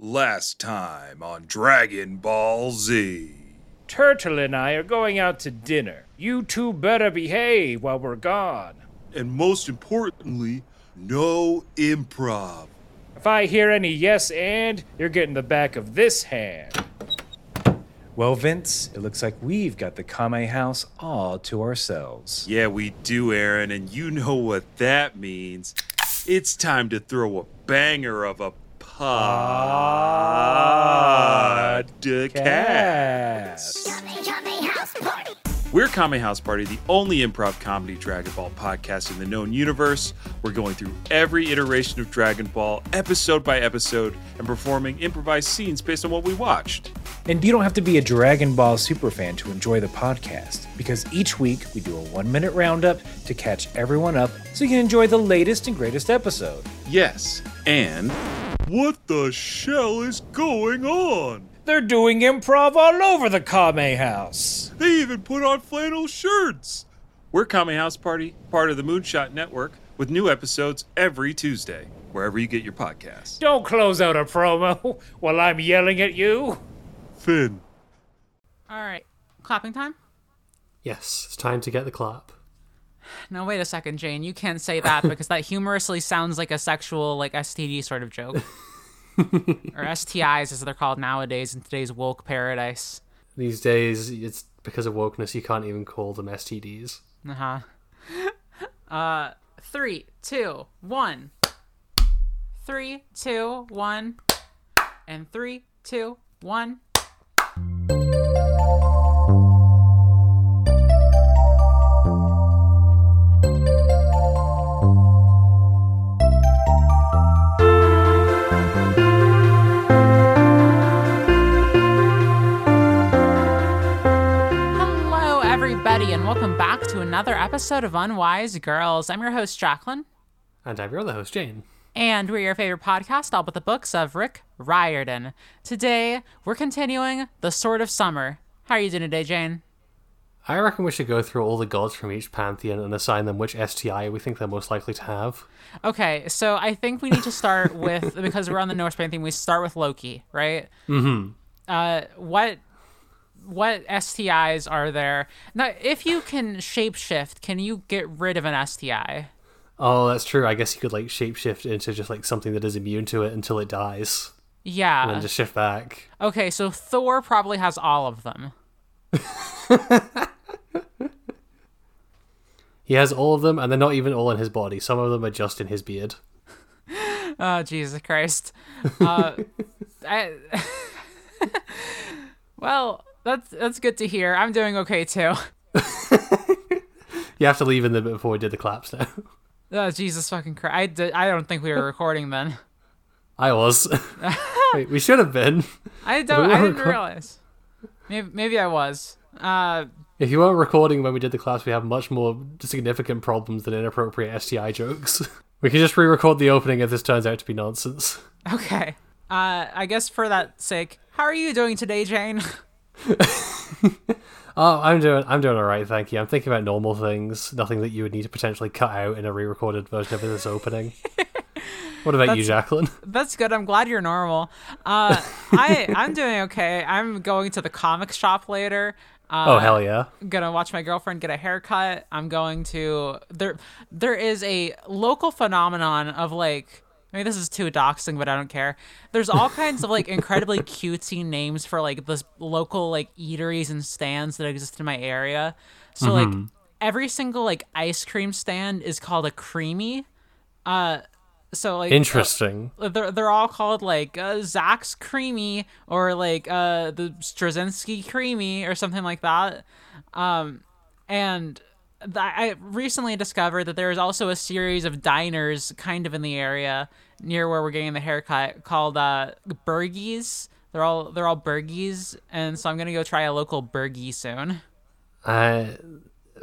Last time on Dragon Ball Z. Turtle and I are going out to dinner. You two better behave while we're gone. And most importantly, no improv. If I hear any yes and, you're getting the back of this hand. Well, Vince, it looks like we've got the Kame House all to ourselves. Yeah, we do, Aaron, and you know what that means. It's time to throw a banger of a podcast. Kame House Party. We're Kame House Party, the only improv comedy Dragon Ball podcast in the known universe. We're going through every iteration of Dragon Ball, episode by episode, and performing improvised scenes based on what we watched. And you don't have to be a Dragon Ball superfan to enjoy the podcast, because each week we do a 1-minute roundup to catch everyone up so you can enjoy the latest and greatest episode. Yes, and what the shell is going on? They're doing improv all over the Kame House. They even put on flannel shirts. We're Kame House Party, part of the Moonshot Network, with new episodes every Tuesday, wherever you get your podcasts. Don't close out a promo while I'm yelling at you. Finn. All right. Clapping time? Yes, it's time to get the clap. No, wait a second, Jane. You can't say that because that humorously sounds like a sexual, like STD sort of joke. Or STIs, as they're called nowadays in today's woke paradise. These days, it's because of wokeness, you can't even call them STDs. Three, two, one. 3, 2, 1. And 3, 2, 1. And welcome back to another episode of Unwise Girls. I'm your host, Jacqueline. And I'm your other host, Jane. And we're your favorite podcast, all but the books of Rick Riordan. Today, we're continuing The Sword of Summer. How are you doing today, Jane? I reckon we should go through all the gods from each pantheon and assign them which STI we think they're most likely to have. Okay, so I think we need to start with, because we're on the Norse pantheon, we start with Loki, right? Mm-hmm. What STIs are there? Now, if you can shapeshift, can you get rid of an STI? Oh, that's true. I guess you could like shapeshift into just like something that is immune to it until it dies. Yeah. And then just shift back. Okay, so Thor probably has all of them. He has all of them, and they're not even all in his body. Some of them are just in his beard. Oh, Jesus Christ. Well... That's good to hear. I'm doing okay, too. You have to leave in the bit before we did the claps now. Oh, Jesus fucking Christ. I don't think we were recording then. I was. Wait, we should have been. I didn't realize. Maybe I was. If you weren't recording when we did the claps, we have much more significant problems than inappropriate STI jokes. We can just re-record the opening if this turns out to be nonsense. Okay. I guess for that sake, how are you doing today, Jane? I'm doing all right, thank you. I'm thinking about normal things, nothing that you would need to potentially cut out in a re-recorded version of this opening. What about you, Jacqueline? That's good. I'm glad you're normal. I'm doing okay. I'm going to the comic shop later. Oh, hell yeah. I'm gonna watch my girlfriend get a haircut. I'm going to there is a local phenomenon of like, I mean, this is too doxing, but I don't care. There's all kinds of, like, incredibly cutesy names for, like, this local, like, eateries and stands that exist in my area. So, like, every single, like, ice cream stand is called a creamy. So, like... Interesting. They're all called, like, Zach's Creamy or, like, the Straczynski Creamy or something like that. And... I recently discovered that there is also a series of diners kind of in the area near where we're getting the haircut called Burgies. They're all Burgies, and so I'm gonna go try a local Burgie soon.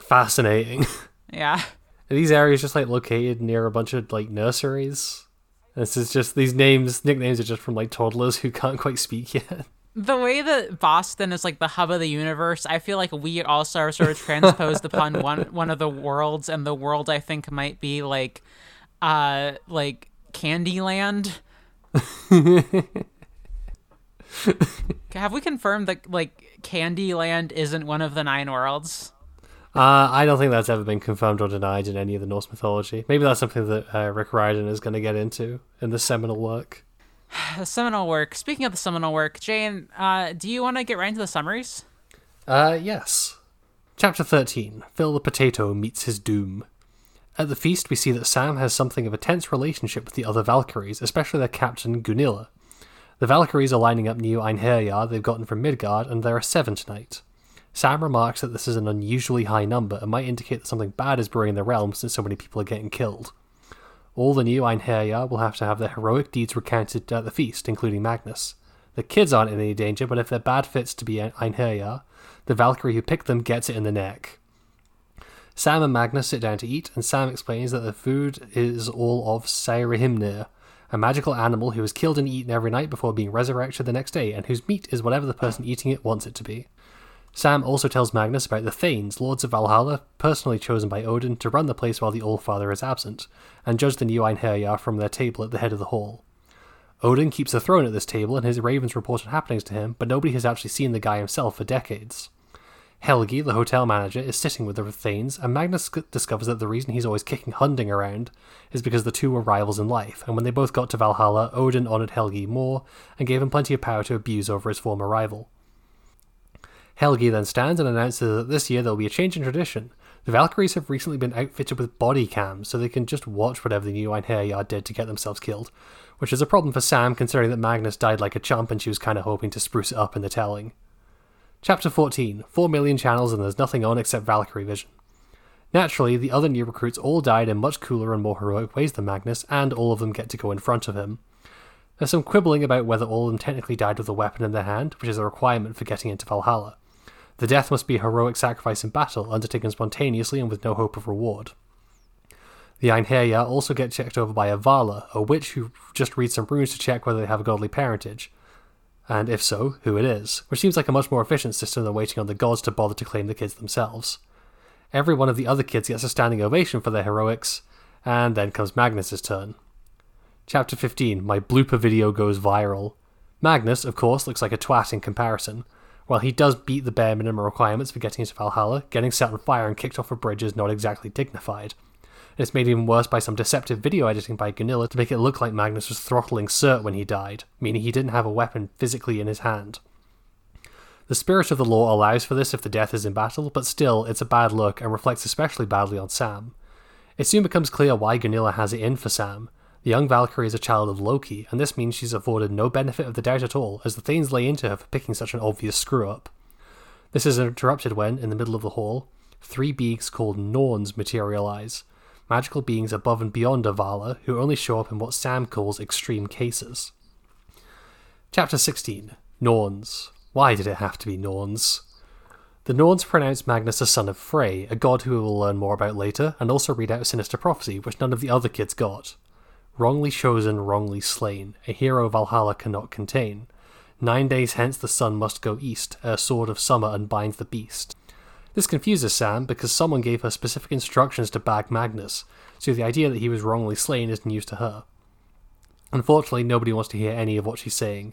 Fascinating. Yeah. Are these areas just like located near a bunch of like nurseries? This is just these nicknames are just from like toddlers who can't quite speak yet. The way that Boston is like the hub of the universe, I feel like we also are sort of transposed upon one of the worlds, and the world I think might be like Candyland. Have we confirmed that like Candyland isn't one of the 9 worlds? I don't think that's ever been confirmed or denied in any of the Norse mythology. Maybe that's something that Rick Riordan is going to get into in the seminal work. The seminal work. Speaking of the seminal work, Jane, do you want to get right into the summaries? Yes. Chapter 13, Phil the Potato Meets His Doom. At the feast, we see that Sam has something of a tense relationship with the other Valkyries, especially their captain Gunilla. The Valkyries are lining up new Einherjar they've gotten from Midgard, and there are 7 tonight. Sam remarks that this is an unusually high number and might indicate that something bad is brewing in the realm since so many people are getting killed. All the new Einherjar will have to have their heroic deeds recounted at the feast, including Magnus. The kids aren't in any danger, but if they're bad fits to be Einherjar, the Valkyrie who picked them gets it in the neck. Sam and Magnus sit down to eat, and Sam explains that the food is all of Saurihimnir, a magical animal who is killed and eaten every night before being resurrected the next day, and whose meat is whatever the person eating it wants it to be. Sam also tells Magnus about the Thanes, lords of Valhalla, personally chosen by Odin to run the place while the Allfather is absent, and judge the new Einherjar from their table at the head of the hall. Odin keeps the throne at this table, and his ravens report on happenings to him, but nobody has actually seen the guy himself for decades. Helgi, the hotel manager, is sitting with the Thanes, and Magnus discovers that the reason he's always kicking Hunding around is because the two were rivals in life, and when they both got to Valhalla, Odin honoured Helgi more, and gave him plenty of power to abuse over his former rival. Helgi then stands and announces that this year there will be a change in tradition. The Valkyries have recently been outfitted with body cams, so they can just watch whatever the new Einherjar did to get themselves killed, which is a problem for Sam considering that Magnus died like a chump and she was kind of hoping to spruce it up in the telling. Chapter 14, 4 million channels and there's nothing on except Valkyrie vision. Naturally, the other new recruits all died in much cooler and more heroic ways than Magnus, and all of them get to go in front of him. There's some quibbling about whether all of them technically died with a weapon in their hand, which is a requirement for getting into Valhalla. The death must be a heroic sacrifice in battle, undertaken spontaneously and with no hope of reward. The Einherjar also get checked over by a Vala, a witch who just reads some runes to check whether they have a godly parentage, and if so, who it is, which seems like a much more efficient system than waiting on the gods to bother to claim the kids themselves. Every one of the other kids gets a standing ovation for their heroics, and then comes Magnus's turn. Chapter 15, My Blooper Video Goes Viral. Magnus, of course, looks like a twat in comparison. While he does beat the bare minimum requirements for getting into Valhalla, getting set on fire and kicked off a bridge is not exactly dignified. And it's made even worse by some deceptive video editing by Gunilla to make it look like Magnus was throttling Surt when he died, meaning he didn't have a weapon physically in his hand. The spirit of the law allows for this if the death is in battle, but still, it's a bad look and reflects especially badly on Sam. It soon becomes clear why Gunilla has it in for Sam. The young Valkyrie is a child of Loki, and this means she's afforded no benefit of the doubt at all, as the Thanes lay into her for picking such an obvious screw-up. This is interrupted when, in the middle of the hall, 3 beings called Norns materialise, magical beings above and beyond Avala, who only show up in what Sam calls extreme cases. Chapter 16. Norns. Why did it have to be Norns? The Norns pronounce Magnus a son of Frey, a god who we will learn more about later, and also read out a sinister prophecy, which none of the other kids got. Wrongly chosen, wrongly slain, a hero Valhalla cannot contain. 9 days hence the sun must go east, a sword of summer unbinds the beast. This confuses Sam because someone gave her specific instructions to bag Magnus, so the idea that he was wrongly slain is news to her. Unfortunately, nobody wants to hear any of what she's saying.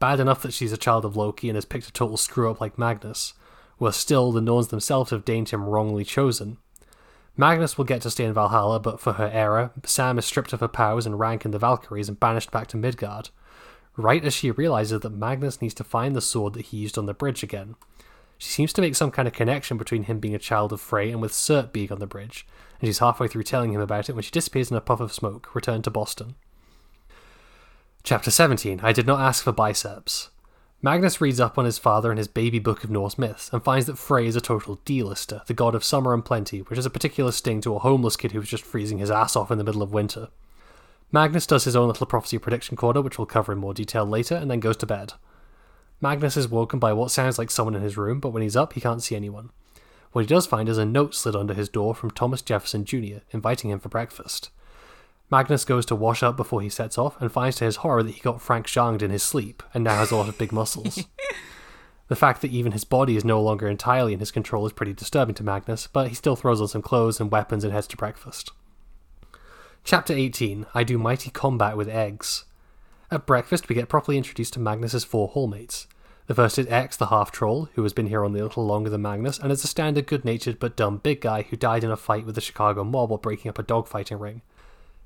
Bad enough that she's a child of Loki and has picked a total screw-up like Magnus. Worse still, the Norns themselves have deigned him wrongly chosen. Magnus will get to stay in Valhalla, but for her error, Sam is stripped of her powers and rank in the Valkyries and banished back to Midgard, right as she realises that Magnus needs to find the sword that he used on the bridge again. She seems to make some kind of connection between him being a child of Frey and with Surt being on the bridge, and she's halfway through telling him about it when she disappears in a puff of smoke, returned to Boston. Chapter 17, I Did Not Ask for Biceps. Magnus reads up on his father and his baby book of Norse myths, and finds that Frey is a total D-lister, the god of summer and plenty, which is a particular sting to a homeless kid who was just freezing his ass off in the middle of winter. Magnus does his own little prophecy prediction corner, which we'll cover in more detail later, and then goes to bed. Magnus is woken by what sounds like someone in his room, but when he's up, he can't see anyone. What he does find is a note slid under his door from Thomas Jefferson Jr., inviting him for breakfast. Magnus goes to wash up before he sets off, and finds to his horror that he got Frank Zhang'd in his sleep, and now has a lot of big muscles. The fact that even his body is no longer entirely in his control is pretty disturbing to Magnus, but he still throws on some clothes and weapons and heads to breakfast. Chapter 18, I Do Mighty Combat with Eggs. At breakfast, we get properly introduced to Magnus's four hallmates. The first is X, the half-troll, who has been here only a little longer than Magnus, and is a standard good-natured but dumb big guy who died in a fight with the Chicago mob while breaking up a dogfighting ring.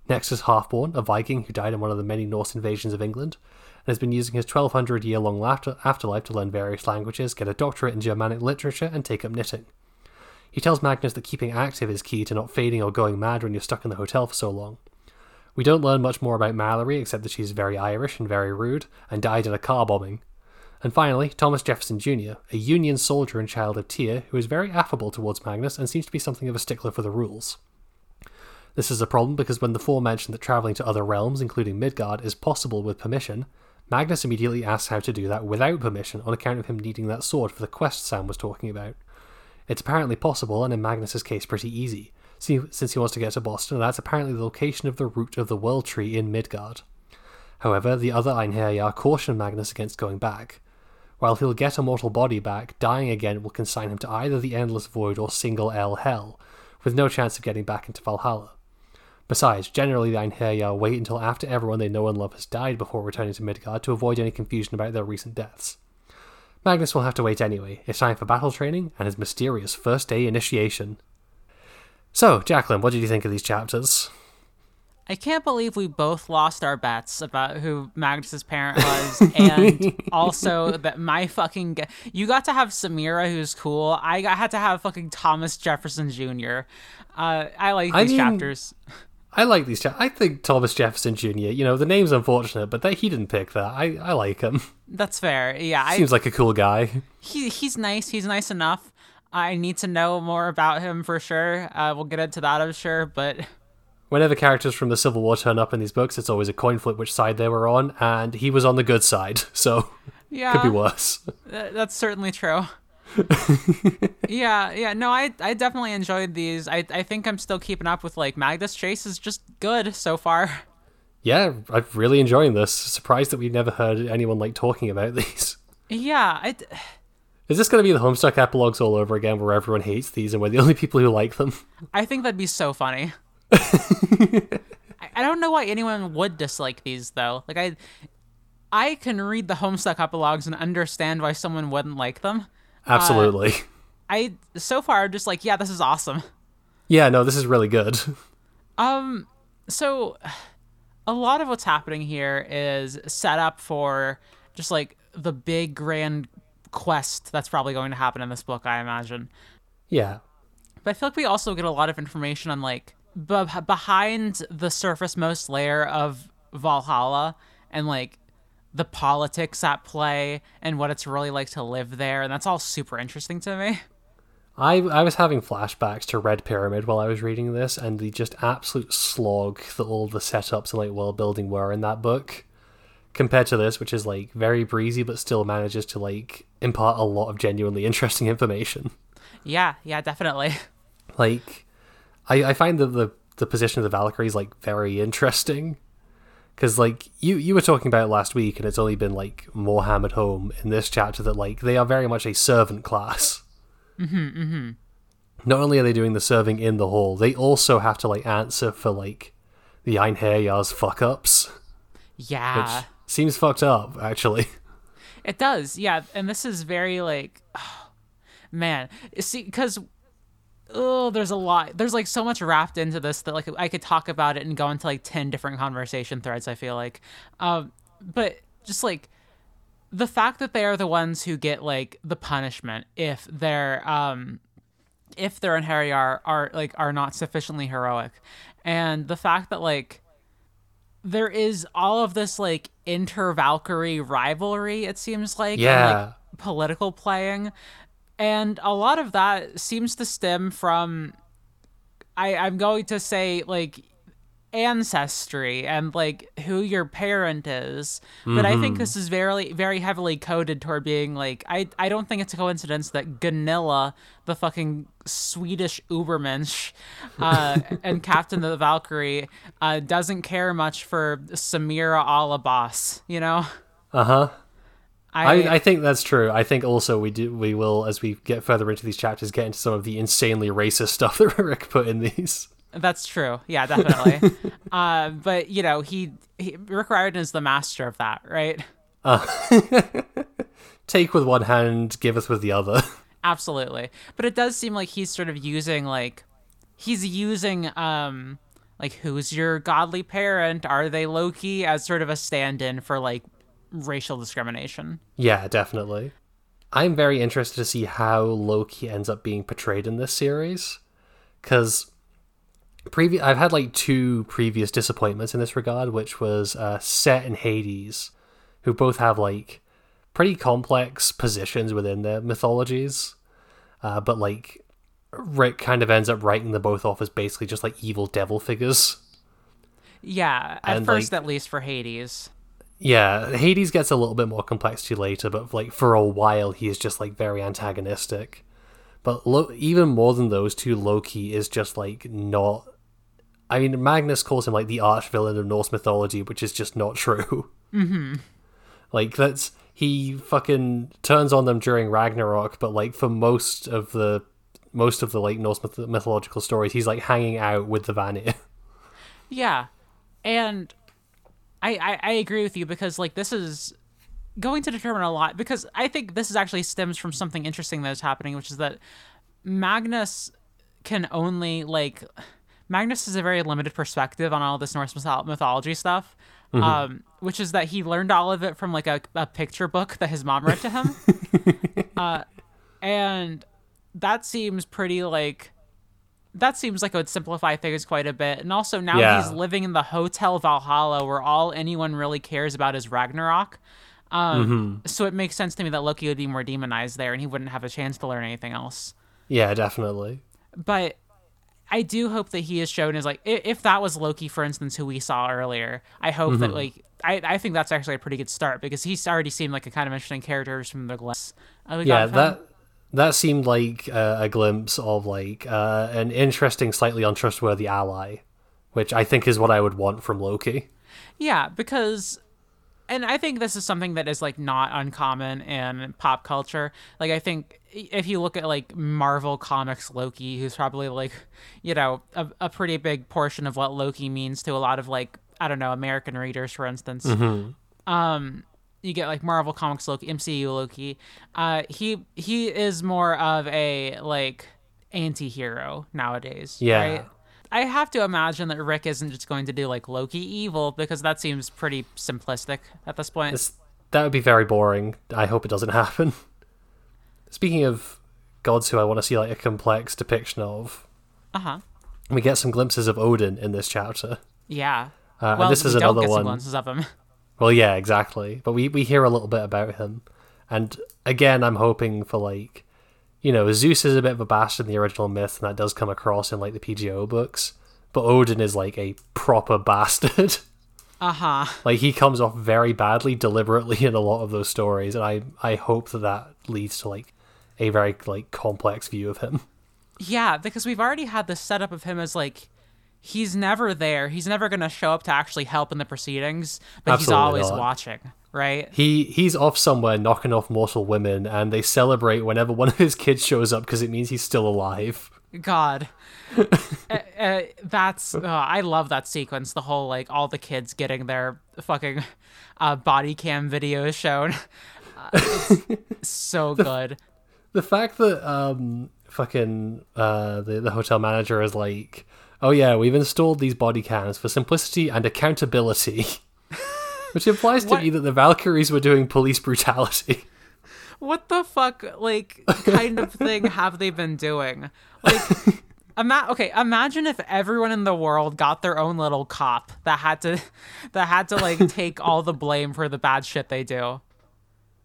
Next is Halfborn, a Viking who died in one of the many Norse invasions of England, and has been using his 1,200-year-long afterlife to learn various languages, get a doctorate in Germanic literature, and take up knitting. He tells Magnus that keeping active is key to not fading or going mad when you're stuck in the hotel for so long. We don't learn much more about Mallory, except that she's very Irish and very rude, and died in a car bombing. And finally, Thomas Jefferson Jr., a Union soldier and child of Tyr, who is very affable towards Magnus and seems to be something of a stickler for the rules. This is a problem because when the four mention that travelling to other realms, including Midgard, is possible with permission, Magnus immediately asks how to do that without permission on account of him needing that sword for the quest Sam was talking about. It's apparently possible, and in Magnus's case pretty easy, since he wants to get to Boston, and that's apparently the location of the root of the World Tree in Midgard. However, the other Einherjar caution Magnus against going back. While he'll get a mortal body back, dying again will consign him to either the Endless Void or single L Hell, with no chance of getting back into Valhalla. Besides, generally the Einherjar wait until after everyone they know and love has died before returning to Midgard to avoid any confusion about their recent deaths. Magnus will have to wait anyway. It's time for battle training and his mysterious first day initiation. So, Jacqueline, what did you think of these chapters? I can't believe we both lost our bets about who Magnus's parent was, and also that my fucking... You got to have Samira, who's cool. I had to have fucking Thomas Jefferson Jr. I like these chapters. I like these chapters. I think Thomas Jefferson Jr., you know, the name's unfortunate, but he didn't pick that. I like him. That's fair, yeah. Seems like a cool guy. He's nice. He's nice enough. I need to know more about him for sure. We'll get into that, I'm sure, but... Whenever characters from the Civil War turn up in these books, it's always a coin flip which side they were on, and he was on the good side, so yeah, could be worse. That's certainly true. Yeah. No, I definitely enjoyed these. I think I'm still keeping up with, like, Magnus Chase is just good so far. Yeah, I'm really enjoying this. Surprised that we've never heard anyone, like, talking about these. Yeah, Is this going to be the Homestuck epilogues all over again, where everyone hates these and we're the only people who like them? I think that'd be so funny. I don't know why anyone would dislike these, though. Like, I can read the Homestuck epilogues and understand why someone wouldn't like them. Absolutely. So far, I'm just like, yeah, this is awesome. Yeah, no, this is really good. So a lot of what's happening here is set up for just, like, the big grand quest that's probably going to happen in this book, I imagine. Yeah. But I feel like we also get a lot of information on, like, behind the surface most layer of Valhalla and, like, the politics at play and what it's really like to live there, and that's all super interesting to me. I was having flashbacks to Red Pyramid while I was reading this, and the just absolute slog that all the setups and, like, world building were in that book compared to this, which is, like, very breezy but still manages to, like, impart a lot of genuinely interesting information. Yeah, definitely. Like, I find that the position of the Valkyries, like, very interesting, because, like, you were talking about it last week, and it's only been, like, more hammered home in this chapter that, like, they are very much a servant class. Mm-hmm. Not only are they doing the serving in the hall, they also have to, like, answer for, like, the Einherjar's fuck-ups. Yeah. Which seems fucked up, actually. It does, yeah, and this is very, like, oh, man. See, because... Oh, there's a lot. There's, like, so much wrapped into this that, like, I could talk about it and go into, like, 10 different conversation threads, I feel like. But just, like, the fact that they are the ones who get, like, the punishment if their Einherjar are not sufficiently heroic, and the fact that, like, there is all of this, like, inter-Valkyrie rivalry, it seems like, yeah, and, like, political playing. And a lot of that seems to stem from, I'm going to say, like, ancestry and, like, who your parent is. Mm-hmm. But I think this is very, very heavily coded toward being, like, I don't think it's a coincidence that Gunilla, the fucking Swedish Ubermensch and captain of the Valkyrie, doesn't care much for Samira Alabas, you know? Uh-huh. I think that's true. I think also we will, as we get further into these chapters, get into some of the insanely racist stuff that Rick put in these. That's true. Yeah, definitely. But, you know, Rick Riordan is the master of that, right? Take with one hand, give us with the other. Absolutely. But it does seem like he's sort of using, like... He's using, like, who's your godly parent? Are they Loki? As sort of a stand-in for, like, racial discrimination. Yeah, definitely. I'm very interested to see how Loki ends up being portrayed in this series. Because... I've had like two previous disappointments in this regard, which was Set and Hades, who both have like pretty complex positions within their mythologies, but like Rick kind of ends up writing them both off as basically just like evil devil figures. Yeah, at first, at least for Hades. Yeah, Hades gets a little bit more complexity later, but like for a while he is just like very antagonistic. But even more than those two, Loki is just like not... I mean, Magnus calls him like the arch-villain of Norse mythology, which is just not true. Mm-hmm. Like, he fucking turns on them during Ragnarok, but like for most of the like Norse mythological stories, he's like hanging out with the Vanir. Yeah, and I agree with you, because like this is going to determine a lot, because I think this is actually stems from something interesting that is happening, which is that Magnus can only Magnus has a very limited perspective on all this Norse mythology stuff, mm-hmm. Which is that he learned all of it from like a picture book that his mom read to him, and that seems pretty it would simplify things quite a bit. And also now he's living in the Hotel Valhalla, where all anyone really cares about is Ragnarok. So it makes sense to me that Loki would be more demonized there, and he wouldn't have a chance to learn anything else. Yeah, definitely. But I do hope that he is shown as like, if that was Loki, for instance, who we saw earlier, I hope that like, I think that's actually a pretty good start, because he's already seemed like a kind of interesting character from the glimpse. Yeah, that seemed like a glimpse of like an interesting, slightly untrustworthy ally, which I think is what I would want from Loki. Yeah, because... And I think this is something that is like not uncommon in pop culture. Like, I think if you look at like Marvel Comics Loki, who's probably like, you know, a pretty big portion of what Loki means to a lot of like, I don't know, American readers, for instance. Mm-hmm. You get like Marvel Comics Loki, MCU Loki. He is more of a like anti-hero nowadays. Yeah. Right? I have to imagine that Rick isn't just going to do, like, Loki evil, because that seems pretty simplistic at this point. That would be very boring. I hope it doesn't happen. Speaking of gods who I want to see, like, a complex depiction of, we get some glimpses of Odin in this chapter. Yeah. Well, and this is another one. Some glimpses of him. Well, yeah, exactly. But we hear a little bit about him. And, again, I'm hoping for, like... You know, Zeus is a bit of a bastard in the original myth, and that does come across in, like, the PGO books. But Odin is, like, a proper bastard. Like, he comes off very badly, deliberately, in a lot of those stories, and I hope that leads to, like, a very, like, complex view of him. Yeah, because we've already had this setup of him as, like, he's never there. He's never going to show up to actually help in the proceedings, but he's always watching. Right. He's off somewhere knocking off mortal women, and they celebrate whenever one of his kids shows up, because it means he's still alive. God. I love that sequence. The whole like all the kids getting their fucking body cam videos shown. It's so good. The fact that fucking the hotel manager is like, oh yeah, we've installed these body cams for simplicity and accountability. Which implies to me that the Valkyries were doing police brutality. What the fuck, like, kind of thing have they been doing? Like, imagine if everyone in the world got their own little cop that had to like take all the blame for the bad shit they do.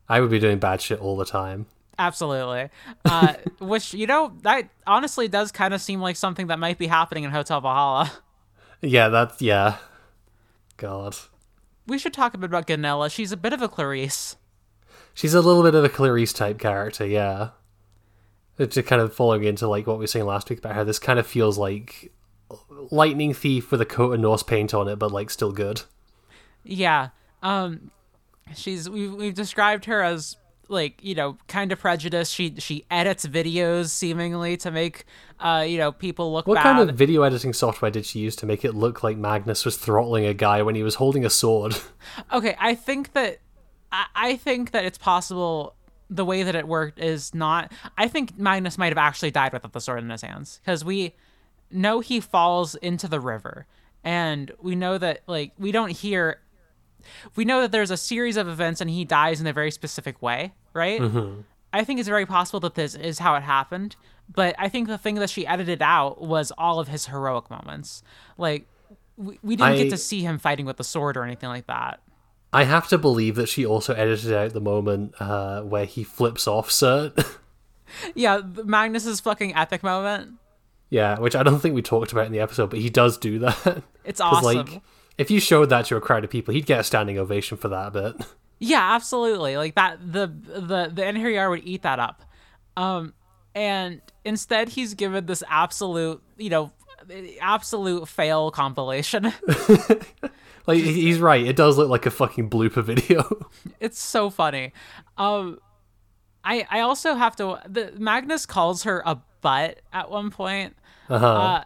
I would be doing bad shit all the time. Absolutely. Which, you know, that honestly does kind of seem like something that might be happening in Hotel Valhalla. Yeah, yeah. God. We should talk a bit about Gunilla. She's a bit of a Clarice. She's a little bit of a Clarice-type character, yeah. It's kind of falling into like what we were saying last week about how this kind of feels like Lightning Thief with a coat of Norse paint on it, but like still good. Yeah. We've described her as like, you know, kind of prejudiced. She edits videos seemingly to make, you know, people look bad. What kind of video editing software did she use to make it look like Magnus was throttling a guy when he was holding a sword? Okay, I think that it's possible the way that it worked is not... I think Magnus might have actually died without the sword in his hands, because we know he falls into the river, and we know that, like, we don't hear... We know that there's a series of events and he dies in a very specific way, right? Mm-hmm. I think it's very possible that this is how it happened, but I think the thing that she edited out was all of his heroic moments. Like, we didn't get to see him fighting with the sword or anything like that. I have to believe that she also edited out the moment where he flips off Cert. Yeah, Magnus's fucking epic moment. Yeah, which I don't think we talked about in the episode, but he does do that. It's awesome. Like, if you showed that to a crowd of people, he'd get a standing ovation for that bit. Yeah, absolutely. Like that, the Einherjar would eat that up. And instead, he's given this absolute fail compilation. Like, he's right. It does look like a fucking blooper video. It's so funny. I also have to... Magnus calls her a butt at one point. Uh-huh.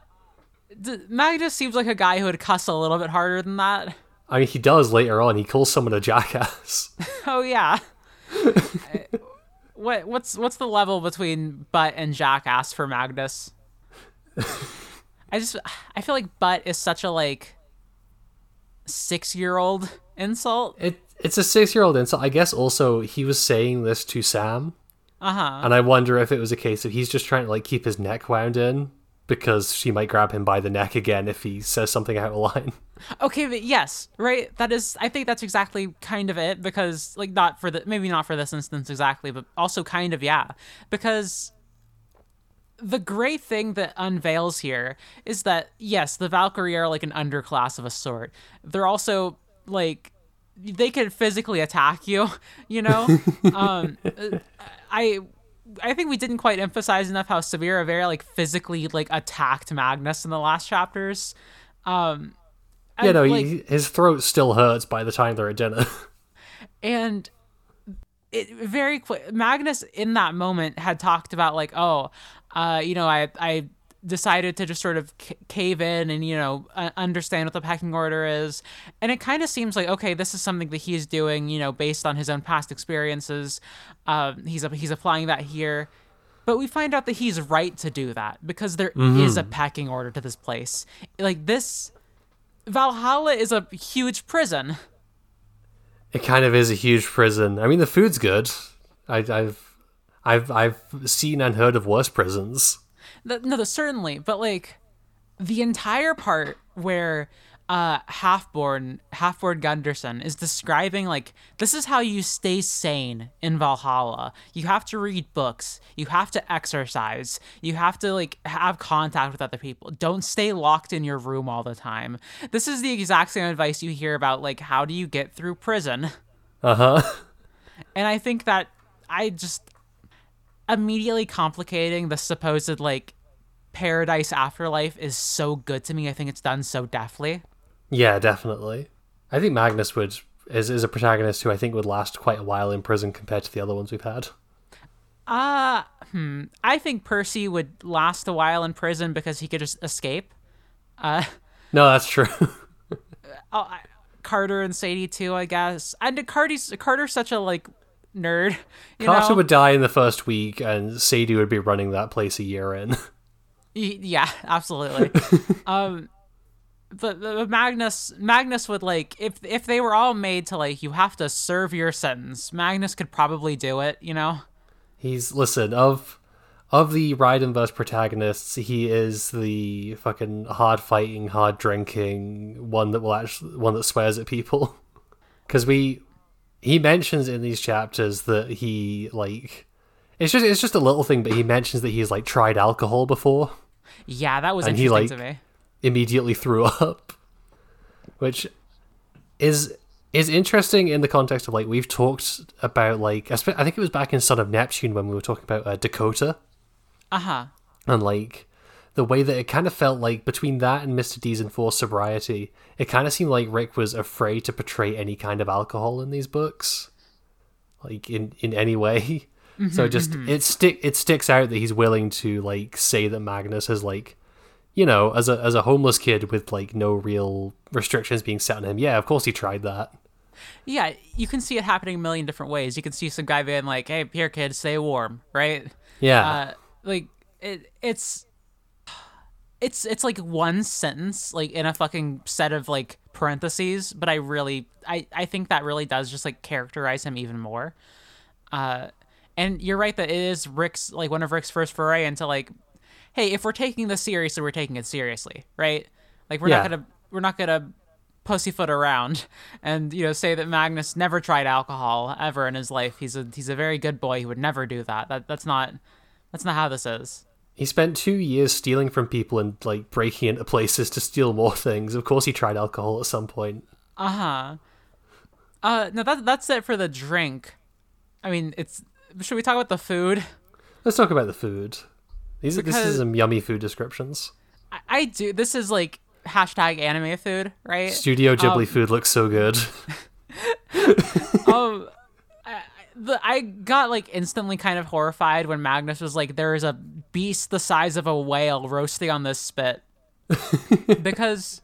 Magnus seems like a guy who would cuss a little bit harder than that. I mean, he does later on. He calls someone a jackass. Oh, yeah. What's the level between butt and jackass for Magnus? I feel like butt is such a, like, 6-year-old insult. It's a 6-year-old insult. I guess also he was saying this to Sam. Uh-huh. And I wonder if it was a case of he's just trying to, like, keep his neck wound in, because she might grab him by the neck again if he says something out of line. Okay, but yes, right? That is, I think that's exactly kind of it, because, like, maybe not for this instance exactly, but also kind of, yeah. Because the great thing that unveils here is that, yes, the Valkyrie are, like, an underclass of a sort. They're also, like, they can physically attack you, you know? I think we didn't quite emphasize enough how Severa very, like, physically, like, attacked Magnus in the last chapters. His throat still hurts by the time they're at dinner. And it very quick, Magnus in that moment had talked about, like, I decided to just sort of cave in and, you know, understand what the pecking order is. And it kind of seems like, okay, this is something that he's doing, you know, based on his own past experiences. He's applying that here. But we find out that he's right to do that, because there is a pecking order to this place. Like, this Valhalla is a huge prison. It kind of is a huge prison. I mean, the food's good. I've seen and heard of worse prisons. No, certainly, but, like, the entire part where Halfborn Gunderson is describing, like, this is how you stay sane in Valhalla. You have to read books. You have to exercise. You have to, like, have contact with other people. Don't stay locked in your room all the time. This is the exact same advice you hear about, like, how do you get through prison? Uh-huh. And I think that I just... immediately complicating the supposed, like, paradise afterlife is so good to me. I think it's done so deftly. Yeah, definitely. I think Magnus is a protagonist who I think would last quite a while in prison compared to the other ones we've had. I think Percy would last a while in prison because he could just escape. No, that's true. Carter and Sadie too, I guess. And Carter's such a, like, nerd. Carter would die in the first week, and Sadie would be running that place a year in. Yeah, absolutely. But Magnus would, like, if they were all made to, like, you have to serve your sentence, Magnus could probably do it, you know? He's, listen, of the Rydenverse protagonists, he is the fucking hard-fighting, hard-drinking one that swears at people. Because he mentions in these chapters that he, like, it's just a little thing, but he mentions that he's, like, tried alcohol before. Yeah, that was interesting to me. And he, like, immediately threw up, which is interesting in the context of, like, we've talked about, like, I think it was back in Son of Neptune when we were talking about Dakota. Uh-huh. And, like, the way that it kind of felt like between that and Mr. D's enforced sobriety, it kind of seemed like Rick was afraid to portray any kind of alcohol in these books. like in any way. So just it sticks out that he's willing to like say that Magnus has like, you know, as a homeless kid with like no real restrictions being set on him. Yeah, of course he tried that. Yeah, you can see it happening a million different ways. You can see some guy being like, "Hey, here, kid, stay warm," right? Yeah, like it's like one sentence, like in a fucking set of like parentheses. But I think that really does just like characterize him even more. And you're right that it is Rick's, like, one of Rick's first foray into like, hey, if we're taking this seriously, we're taking it seriously, right? Like we're not gonna pussyfoot around and, you know, say that Magnus never tried alcohol ever in his life. He's a very good boy. He would never do that. That's not how this is. He spent 2 years stealing from people and like breaking into places to steal more things. Of course he tried alcohol at some point. No, that's it for the drink. I mean, should we talk about the food? Let's talk about the food. This is some yummy food descriptions. I do. This is like #anime food, right? Studio Ghibli food looks so good. I got like instantly kind of horrified when Magnus was like, "There is a beast the size of a whale roasting on this spit," because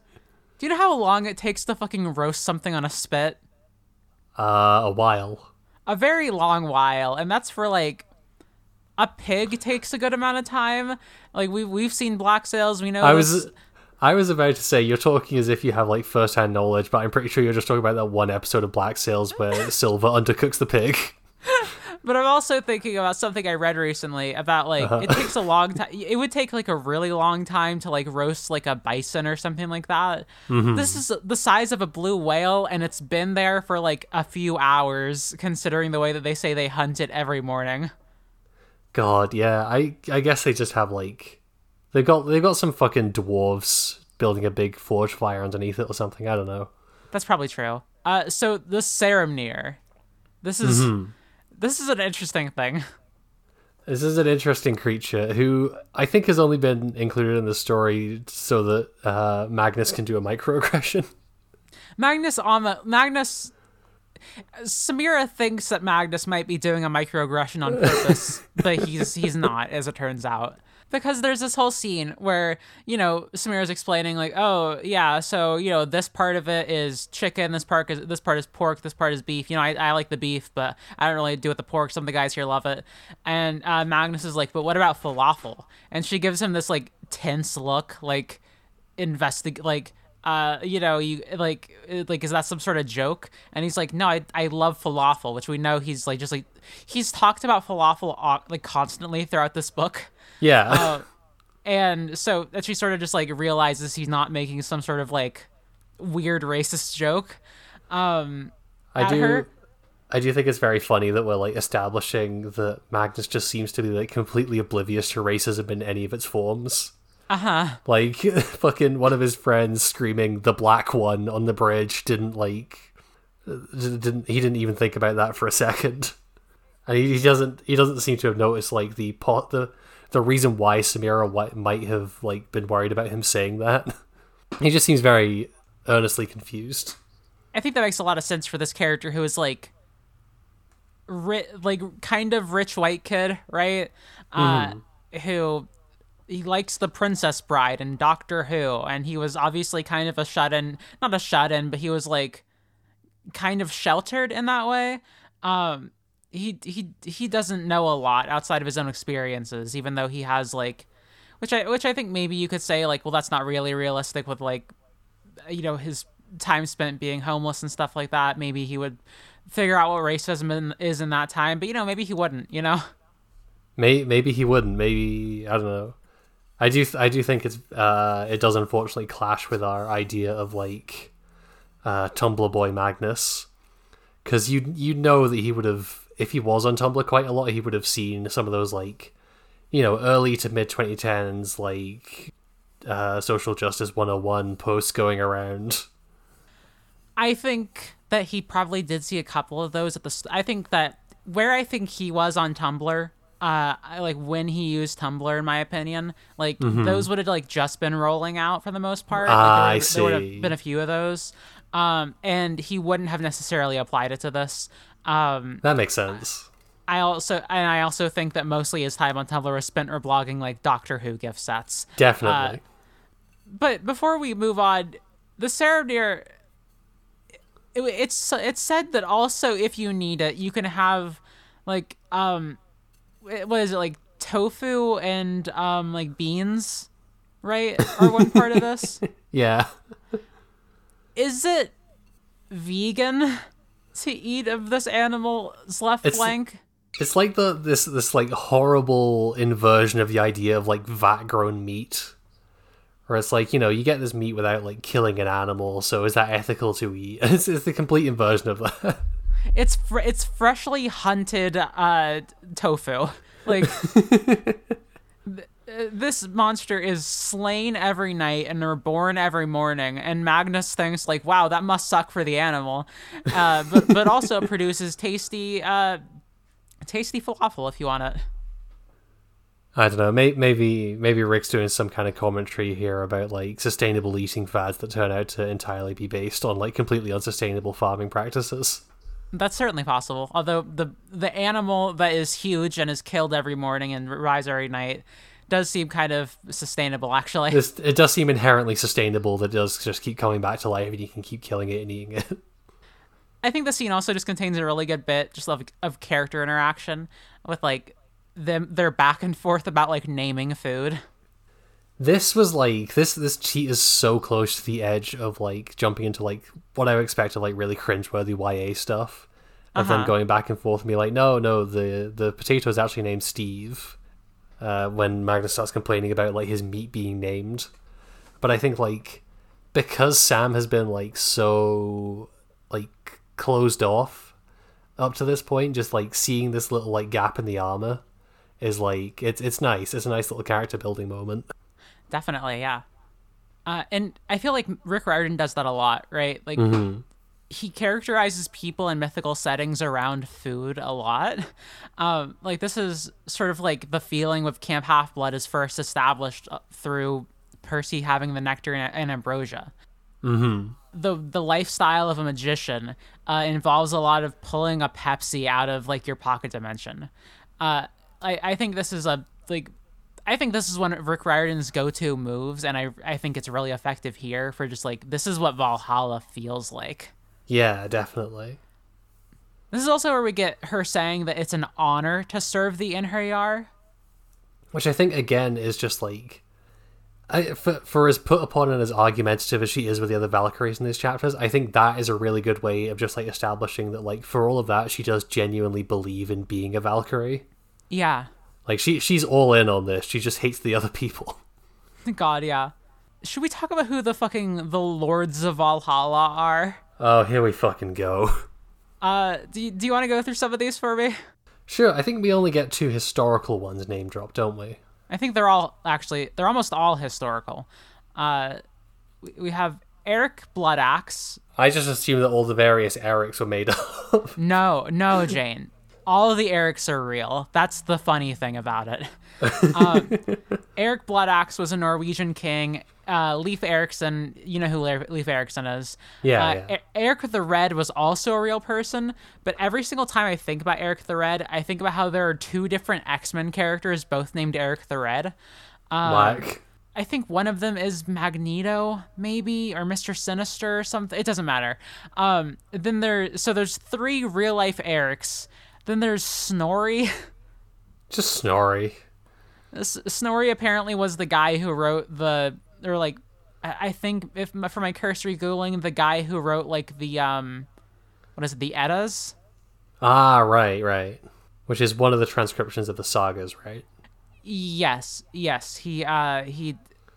do you know how long it takes to fucking roast something on a spit? A while. A very long while, and that's for like a pig takes a good amount of time. Like we've seen block sales, we know. I was about to say, you're talking as if you have like first-hand knowledge, but I'm pretty sure you're just talking about that one episode of Black Sails where Silver undercooks the pig. But I'm also thinking about something I read recently about like it takes a long time. It would take like a really long time to like roast like a bison or something like that. Mm-hmm. This is the size of a blue whale, and it's been there for like a few hours, considering the way that they say they hunt it every morning. God, yeah. I guess they just have like. They've got some fucking dwarves building a big forge fire underneath it or something. I don't know. That's probably true. So the Saramnir. This is an interesting thing. This is an interesting creature who I think has only been included in the story so that Magnus can do a microaggression. Magnus. Samira thinks that Magnus might be doing a microaggression on purpose, but he's not, as it turns out. Because there's this whole scene where, you know, Samira's explaining like, oh yeah, so, you know, this part of it is chicken, this part is pork, this part is beef. You know, I like the beef, but I don't really do it with the pork. Some of the guys here love it. And Magnus is like, but what about falafel? And she gives him this like tense look, like you know, you like is that some sort of joke? And he's like, no, I love falafel, which we know he's like just like he's talked about falafel like constantly throughout this book. Yeah. And so that she sort of just like realizes he's not making some sort of like weird racist joke. I do think it's very funny that we're like establishing that Magnus just seems to be like completely oblivious to racism in any of its forms. Like fucking one of his friends screaming the black one on the bridge didn't even think about that for a second. And he doesn't seem to have noticed like the reason why Samira might have like been worried about him saying that. He just seems very earnestly confused. I think that makes a lot of sense for this character who is like kind of rich white kid, right? Who he likes The Princess Bride and Doctor Who, and he was obviously kind of not a shut-in, but he was like kind of sheltered in that way. He doesn't know a lot outside of his own experiences, even though he has like, which I think maybe you could say like, well, that's not really realistic with like, you know, his time spent being homeless and stuff like that. Maybe he would figure out what racism is in that time, but, you know, maybe he wouldn't, you know? Maybe he wouldn't. Maybe, I don't know. I do think it's it does unfortunately clash with our idea of like Tumblr boy Magnus, because you know that he would have, if he was on Tumblr quite a lot, he would have seen some of those like, you know, early to mid 2010s like social justice 101 posts going around. I think that he probably did see a couple of those at the. I think that where I think he was on Tumblr. Like when he used Tumblr, in my opinion, like those would have like just been rolling out for the most part. I see. There would have been a few of those, and he wouldn't have necessarily applied it to this. That makes sense. I also think that mostly his time on Tumblr was spent reblogging like Doctor Who gift sets. Definitely. But before we move on, the Sarabnir, it's said that also if you need it, you can have like what is it, like tofu and like beans, right? Are one part of this? Yeah. Is it vegan to eat of this animal's left flank? It's like this like horrible inversion of the idea of like vat grown meat. Or it's like, you know, you get this meat without like killing an animal, so is that ethical to eat? It's the complete inversion of that. It's freshly hunted tofu. Like this monster is slain every night and reborn every morning, and Magnus thinks like, wow, that must suck for the animal, but also produces tasty falafel if you want it. I don't know. Maybe Rick's doing some kind of commentary here about like sustainable eating fads that turn out to entirely be based on like completely unsustainable farming practices. That's certainly possible. Although the animal that is huge and is killed every morning and rise every night does seem kind of sustainable, actually. It does seem inherently sustainable that it does just keep coming back to life and you can keep killing it and eating it. I think the scene also just contains a really good bit just of character interaction with like their back and forth about like naming food. This was like this cheat is so close to the edge of like jumping into like what I would expect of like really cringeworthy YA stuff, and then going back and forth and be like, no, the potato is actually named Steve, when Magnus starts complaining about like his meat being named. But I think like because Sam has been like so like closed off up to this point, just like seeing this little like gap in the armor is like it's nice. It's a nice little character building moment. Definitely, yeah. And I feel like Rick Riordan does that a lot, right? Like, he characterizes people in mythical settings around food a lot. Like, this is sort of like the feeling of Camp Half-Blood is first established through Percy having the nectar and ambrosia. The lifestyle of a magician involves a lot of pulling a Pepsi out of, like, your pocket dimension. I think this is a, like... I think this is one of Rick Riordan's go-to moves, and I think it's really effective here for just, like, this is what Valhalla feels like. Yeah, definitely. This is also where we get her saying that it's an honor to serve the Einherjar. Which I think, again, is just, like... for as put upon and as argumentative as she is with the other Valkyries in these chapters, I think that is a really good way of just, like, establishing that, like, for all of that, she does genuinely believe in being a Valkyrie. Yeah. Like, she's all in on this. She just hates the other people. God, yeah. Should we talk about who the fucking the Lords of Valhalla are? Oh, here we fucking go. Do you want to go through some of these for me? Sure. I think we only get two historical ones name dropped, don't we? I think they're almost all historical. We have Eric Bloodaxe. I just assumed that all the various Erics were made up. No, Jane. All of the Erics are real. That's the funny thing about it. Eric Bloodaxe was a Norwegian king. Leif Erikson, you know who Leif Erikson is. Yeah. Eric the Red was also a real person, but every single time I think about Eric the Red, I think about how there are two different X-Men characters, both named Eric the Red. Like? I think one of them is Magneto, maybe, or Mr. Sinister or something. It doesn't matter. So there's three real-life Erics. Then there's Snorri. Just Snorri. Snorri apparently was the guy who wrote I think if for my cursory Googling, the guy who wrote like the, what is it? The Eddas? Ah, right. Which is one of the transcriptions of the sagas, right? Yes. He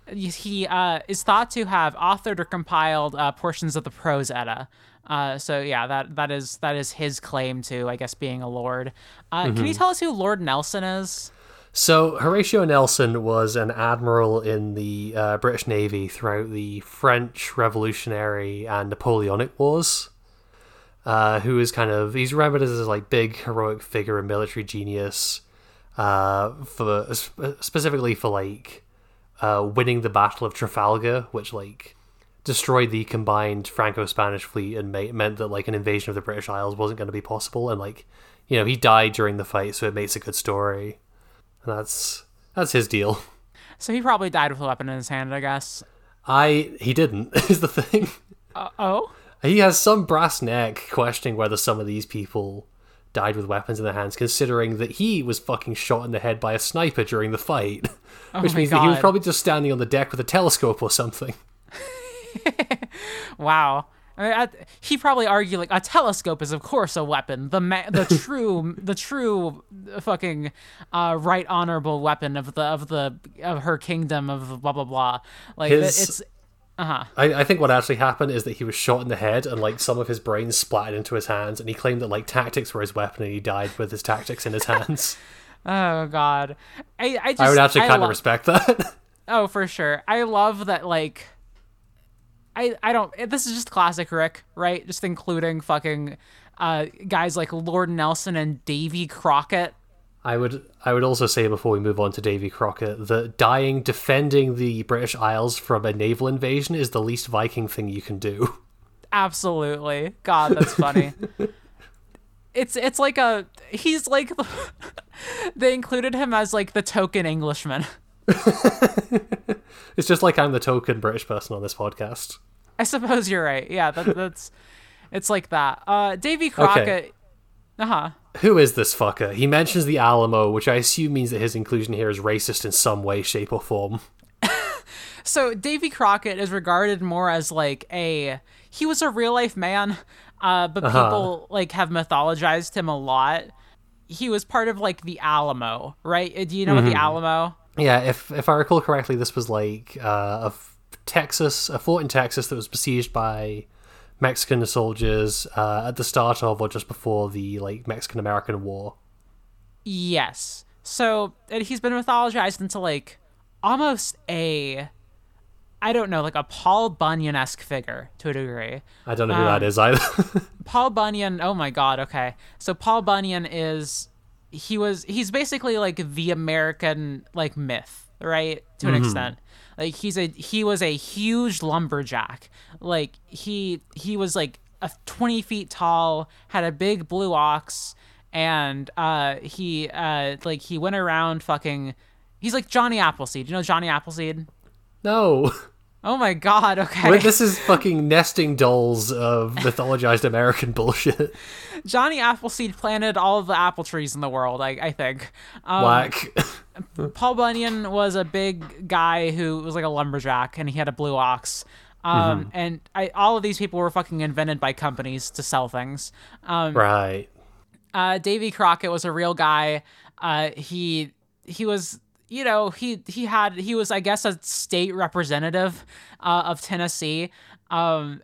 is thought to have authored or compiled portions of the prose Edda. That is his claim to, I guess, being a lord. Can you tell us who Lord Nelson is? So Horatio Nelson was an admiral in the British Navy throughout the French Revolutionary and Napoleonic Wars, who is he's remembered as this like big heroic figure and military genius, specifically for winning the Battle of Trafalgar, which like destroyed the combined Franco-Spanish fleet and meant that like an invasion of the British Isles wasn't going to be possible. And like, you know, he died during the fight, so it makes a good story. And that's his deal. So he probably died with a weapon in his hand, I guess. He didn't, is the thing. He has some brass neck questioning whether some of these people died with weapons in their hands, considering that he was fucking shot in the head by a sniper during the fight. Which means that he was probably just standing on the deck with a telescope or something. Wow. I mean, he probably argued, like, a telescope is, of course, a weapon. The true fucking right honorable weapon of her kingdom of blah blah blah. Like it's. Uh-huh. I think what actually happened is that he was shot in the head and like some of his brains splattered into his hands, and he claimed that like tactics were his weapon and he died with his tactics in his hands. Oh God, I would actually kind of respect that. Oh, for sure. I love that. Like, I don't. This is just classic Rick, right? Just including fucking guys like Lord Nelson and Davy Crockett. I would also say, before we move on to Davy Crockett, that dying defending the British Isles from a naval invasion is the least Viking thing you can do. Absolutely. God, that's funny. It's like a... He's like... They included him as like the token Englishman. It's just like I'm the token British person on this podcast. I suppose you're right. Yeah, that's... It's like that. Davy Crockett... Okay. Uh-huh. Who is this fucker? He mentions the Alamo, which I assume means that his inclusion here is racist in some way, shape, or form. So Davy Crockett is regarded more as like he was a real life man, but people like have mythologized him a lot. He was part of like the Alamo, right? Do you know what the Alamo? Yeah, if I recall correctly, this was like a fort in Texas that was besieged by Mexican soldiers at the start of or just before the like Mexican-American War. Yes. So he's been mythologized into like almost a Paul Bunyan-esque figure to a degree. I don't know who that is either. Paul Bunyan. Oh my God. Okay. So Paul Bunyan he's basically like the American like myth, right? To an extent. Like he was a huge lumberjack. Like he was like 20 feet tall, had a big blue ox, and he went around fucking. He's like Johnny Appleseed. You know Johnny Appleseed? No. Oh my God. Okay. Wait, this is fucking nesting dolls of mythologized American bullshit. Johnny Appleseed planted all of the apple trees in the world. I think. Whack. Paul Bunyan was a big guy who was like a lumberjack, and he had a blue ox. And all of these people were fucking invented by companies to sell things. Right. Davy Crockett was a real guy. He was, you know, he was, I guess, a state representative of Tennessee. And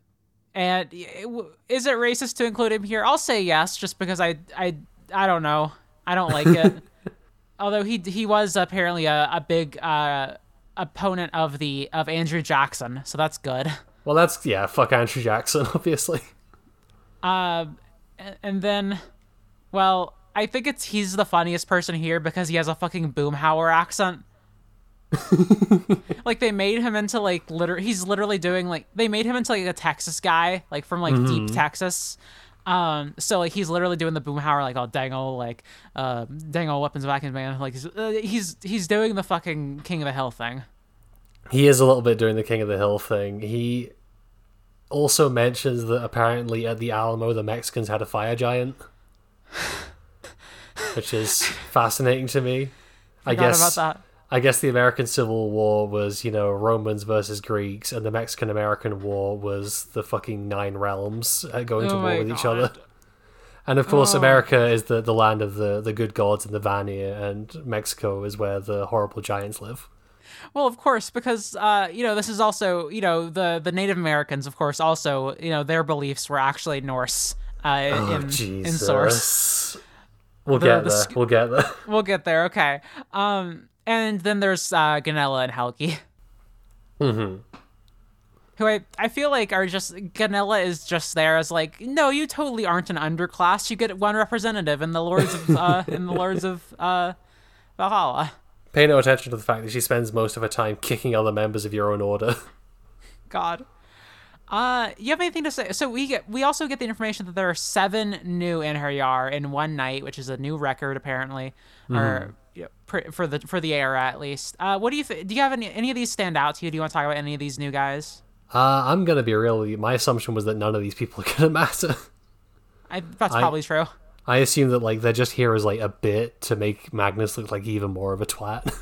is it racist to include him here? I'll say yes, just because I don't know. I don't like it. Although he was apparently a big opponent of Andrew Jackson, so that's good. Well, that's, yeah, fuck Andrew Jackson, obviously. And then, well, I think he's the funniest person here because he has a fucking Boomhauer accent. Like they made him into like they made him into like a Texas guy, like from like deep Texas. So like he's literally doing the Boomhauer, like, all dangle, like dangle weapons back in man, like he's doing the fucking King of the Hill thing. He is a little bit doing the King of the Hill thing. He also mentions that apparently at the Alamo the Mexicans had a fire giant, which is fascinating to me. I guess the American Civil War was, you know, Romans versus Greeks, and the Mexican-American War was the fucking Nine Realms going to war with each other. And of course, America is the land of the good gods and the Vanir, and Mexico is where the horrible giants live. Well, of course, because, you know, this is also, you know, the Native Americans, of course, also, you know, their beliefs were actually Norse in source. We'll get there, okay. And then there's Gunilla and Helgi, who I feel like are just... Gunilla is just there as like, no, you totally aren't an underclass. You get one representative in the Lords of Valhalla. Pay no attention to the fact that she spends most of her time kicking other members of your own order. God. You have anything to say? So we also get the information that there are 7 new Einherjar in one night, which is a new record apparently, or for the era at least. What do you think? Do you have any of these stand out to you? Do you want to talk about any of these new guys? I'm gonna be real. My assumption was that none of these people are gonna matter. That's probably true. I assume that they're just here as a bit to make Magnus look like even more of a twat.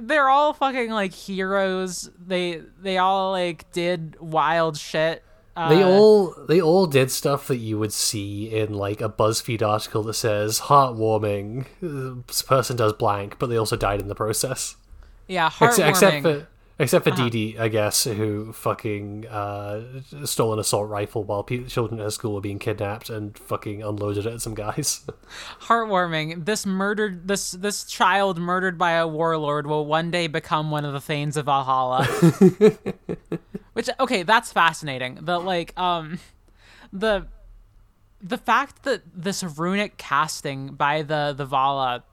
They're all fucking heroes. They all did wild shit. They all did stuff that you would see in a BuzzFeed article that says heartwarming. This person does blank, but they also died in the process. Yeah, heartwarming. Except for Didi, I guess, who fucking stole an assault rifle while children at her school were being kidnapped and fucking unloaded it at some guys. Heartwarming. This child murdered by a warlord will one day become one of the Thanes of Valhalla. Which, okay, that's fascinating. The fact that this runic casting by the Vala,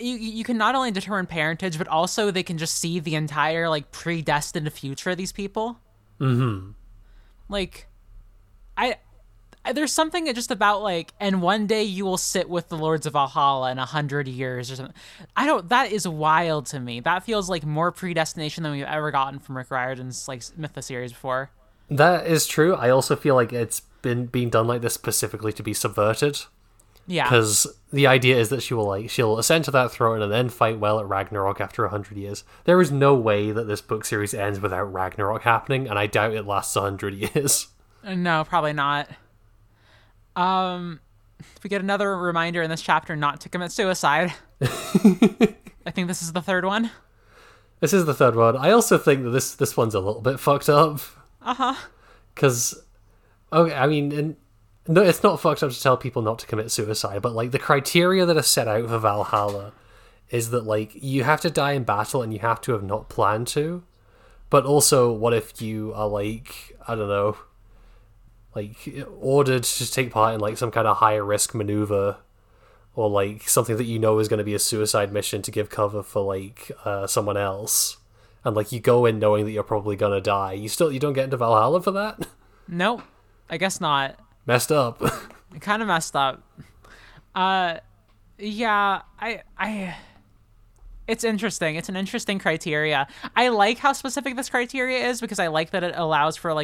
you can not only determine parentage, but also they can just see the entire predestined future of these people. Mm-hmm. There's something just about and one day you will sit with the Lords of Valhalla in 100 years or something. That is wild to me. That feels like more predestination than we've ever gotten from Rick Riordan's Mythos series before. That is true. I also feel like it's been being done like this specifically to be subverted. Yeah. Because the idea is that she'll ascend to that throne and then fight well at Ragnarok after 100 years. There is no way that this book series ends without Ragnarok happening, and I doubt it lasts 100 years. No, probably not. We get another reminder in this chapter not to commit suicide. I think this is the third one. This is the third one. I also think that this one's a little bit fucked up. Uh-huh. Because, okay, I mean... No, it's not fucked up to tell people not to commit suicide, but, the criteria that are set out for Valhalla is that, you have to die in battle and you have to have not planned to, but also, what if you are, I don't know, ordered to take part in, some kind of high-risk maneuver, or, something that you know is going to be a suicide mission to give cover for, someone else, and, you go in knowing that you're probably going to die. You don't get into Valhalla for that? Nope, I guess not. Messed up. Kind of messed up. Yeah, I it's interesting. It's an interesting criteria. I like how specific this criteria is, because I like that it allows for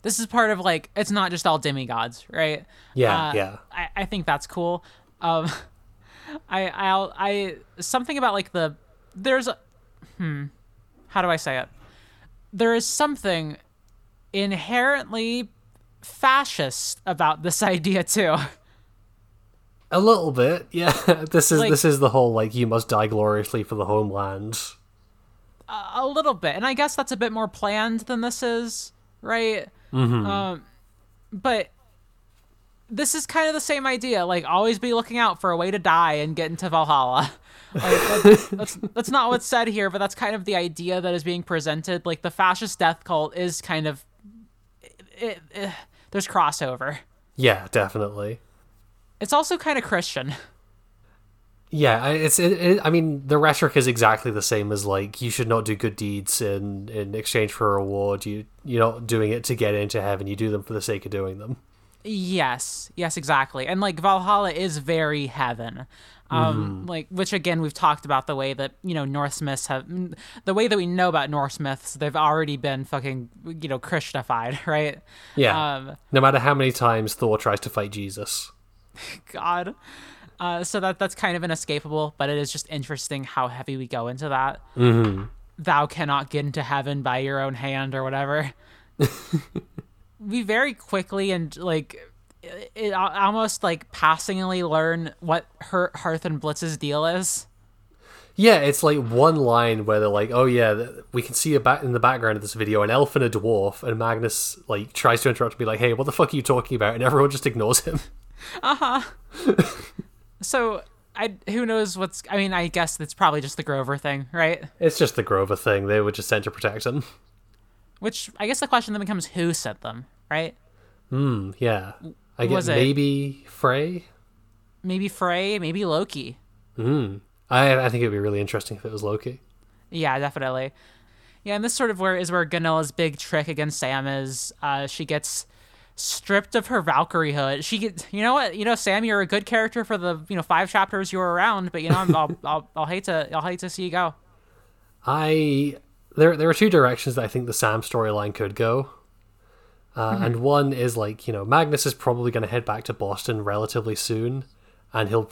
this is part of it's not just all demigods, right? Yeah, yeah. I think that's cool. Something about how do I say it? There is something inherently fascist about this idea too, a little bit. Yeah. This is the whole you must die gloriously for the homeland, a little bit, and I guess that's a bit more planned than this is, right? Mm-hmm. But this is kind of the same idea, always be looking out for a way to die and get into Valhalla. That's not what's said here, but that's kind of the idea that is being presented. The fascist death cult is kind of there's crossover. Yeah, definitely. It's also kind of Christian. Yeah, the rhetoric is exactly the same as you should not do good deeds in exchange for a reward. You're not doing it to get into heaven. You do them for the sake of doing them. Yes, exactly. And Valhalla is very heaven. Which again, we've talked about the way that, Norse myths have, the way that we know about Norse myths, they've already been fucking, Christianified, right? Yeah. No matter how many times Thor tries to fight Jesus. God. So that's kind of inescapable, but it is just interesting how heavy we go into that. Mm-hmm. Thou cannot get into heaven by your own hand or whatever. We very quickly and it almost passingly learn what her Hearth and Blitz's deal is. Yeah, it's one line where they're oh yeah, we can see in the background of this video an elf and a dwarf, and Magnus tries to interrupt me hey, what the fuck are you talking about? And everyone just ignores him. So who knows what's... I mean, I guess it's probably just the Grover thing, right? It's just the Grover thing. They were just sent to protect him. Which, I guess the question then becomes who sent them, right? Yeah. I guess maybe Frey? Maybe Frey, maybe Loki. I think it would be really interesting if it was Loki. Yeah, definitely. Yeah, and this sort of where Gunilla's big trick against Sam is. She gets stripped of her Valkyriehood. She gets, you know what, you know, Sam, you're a good character for the 5 chapters you were around, but I'll hate to see you go. There are two directions that I think the Sam storyline could go. Mm-hmm. And one is Magnus is probably going to head back to Boston relatively soon, and he'll,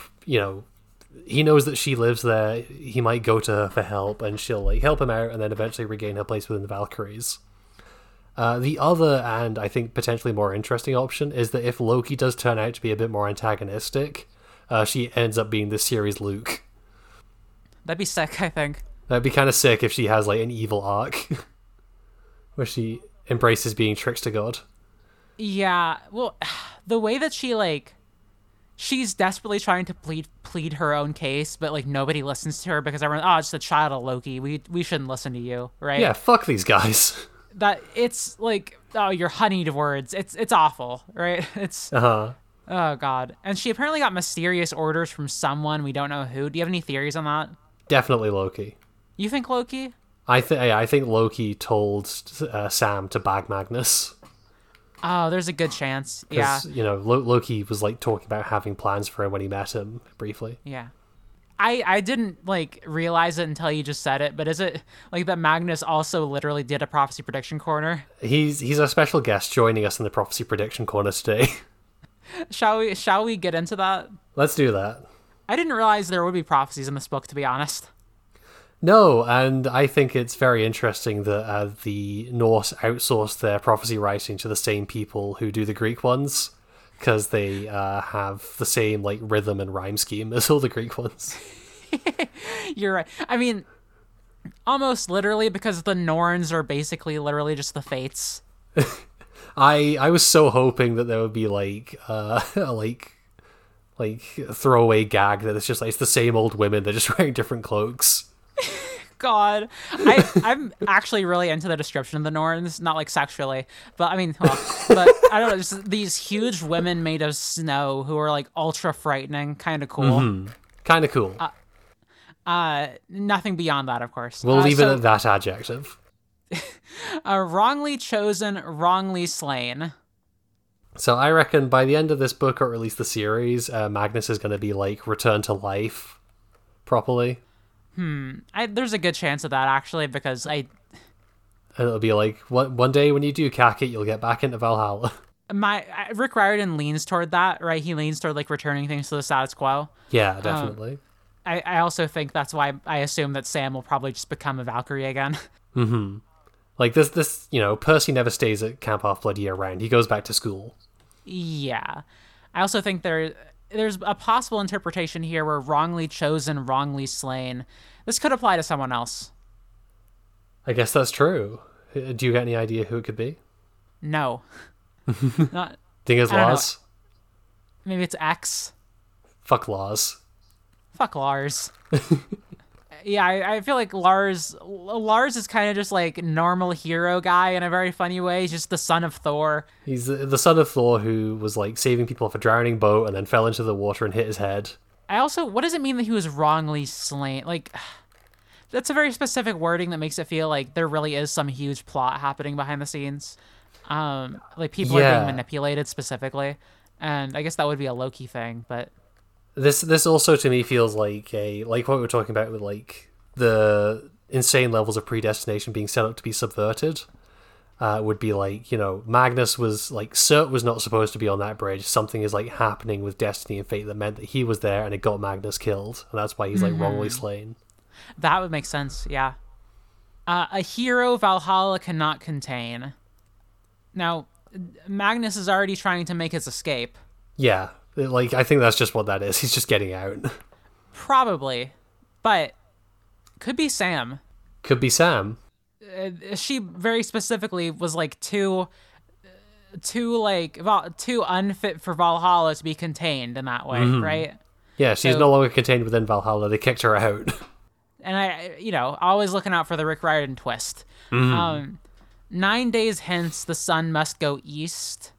he knows that she lives there. He might go to her for help, and she'll help him out, and then eventually regain her place within the Valkyries. The other, and I think potentially more interesting option, is that if Loki does turn out to be a bit more antagonistic, she ends up being the series Luke. That'd be sick, I think. That'd be kind of sick if she has an evil arc where she embraces being trickster god. Yeah, well, the way that she she's desperately trying to plead her own case, but nobody listens to her because everyone, it's the child of Loki. We shouldn't listen to you, right? Yeah, fuck these guys. That it's you're honeyed words. It's awful, right? It's Oh god. And she apparently got mysterious orders from someone we don't know who. Do you have any theories on that? Definitely Loki. You think Loki? I think Loki told Sam to bag Magnus. Oh, there's a good chance. Yeah. Loki was talking about having plans for him when he met him briefly. Yeah. I didn't realize it until you just said it, but is it that Magnus also literally did a Prophecy Prediction Corner? He's a special guest joining us in the Prophecy Prediction Corner today. Shall we get into that? Let's do that. I didn't realize there would be prophecies in this book, to be honest. No, and I think it's very interesting that the Norse outsourced their prophecy writing to the same people who do the Greek ones, because they have the same rhythm and rhyme scheme as all the Greek ones. You're right. I mean, almost literally, because the Norns are basically literally just the Fates. I was so hoping that there would be a throwaway gag that it's just it's the same old women, they're just wearing different cloaks. God, I'm actually really into the description of the Norns, not sexually, but I mean, but I don't know, just these huge women made of snow who are ultra frightening, kind of cool. Mm-hmm. Kind of cool. Nothing beyond that, of course. We'll leave it at that adjective. Wrongly chosen, wrongly slain. So I reckon by the end of this book, or at least the series, Magnus is going to be returned to life properly. There's a good chance of that, actually, because and it'll be one day when you do cack it, you'll get back into Valhalla. Rick Riordan leans toward that, right? He leans toward returning things to the status quo. Yeah, definitely. I also think that's why I assume that Sam will probably just become a Valkyrie again. Mm-hmm. This Percy never stays at Camp Half-Blood year round. He goes back to school. Yeah. I also think there's a possible interpretation here where wrongly chosen, wrongly slain. This could apply to someone else. I guess that's true. Do you get any idea who it could be? No. Think it's Lars? Know. Maybe it's X. Fuck Lars. Fuck Lars. Yeah, I feel Lars is kind of just normal hero guy in a very funny way. He's just the son of Thor. He's the son of Thor who was saving people off a drowning boat and then fell into the water and hit his head. I also, what does it mean that he was wrongly slain? That's a very specific wording that makes it feel like there really is some huge plot happening behind the scenes. People are being manipulated specifically. And I guess that would be a Loki thing, but... This also to me feels like what we were talking about with the insane levels of predestination being set up to be subverted. Would be Magnus was Surt was not supposed to be on that bridge. Something is happening with destiny and fate that meant that he was there and it got Magnus killed, and that's why he's wrongly slain. That would make sense, yeah. A hero Valhalla cannot contain. Now, Magnus is already trying to make his escape. Yeah. I think that's just what that is. He's just getting out. Probably. But could be Sam. Could be Sam. She very specifically was too unfit for Valhalla to be contained in that way, right? Yeah, she's no longer contained within Valhalla. They kicked her out. And I, always looking out for the Rick Riordan twist. Mm-hmm. 9 days hence, the sun must go east.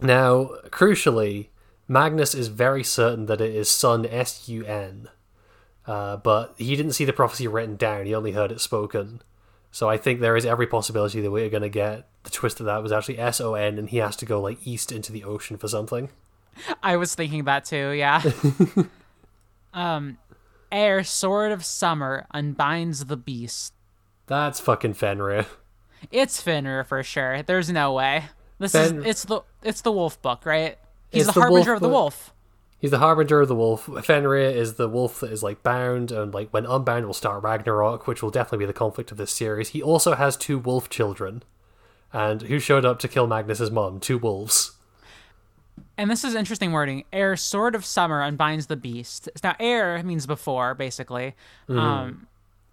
Now, crucially... Magnus is very certain that it is Sun, S-U-N. But he didn't see the prophecy written down, he only heard it spoken. So I think there is every possibility that we're going to get the twist that that was actually S-O-N and he has to go like east into the ocean for something. I was thinking that too, yeah. Air Sword of Summer unbinds the beast. That's fucking Fenrir. It's Fenrir for sure. There's no way. It's the wolf book, right? He's the harbinger of the wolf. He's the harbinger of the wolf. Fenrir is the wolf that is like bound, and like when unbound will start Ragnarok, which will definitely be the conflict of this series. He also has two wolf children. And who showed up to kill Magnus's mom? Two wolves. And this is interesting wording. Air Sword of Summer unbinds the beast. Now, air means before, basically. Mm-hmm.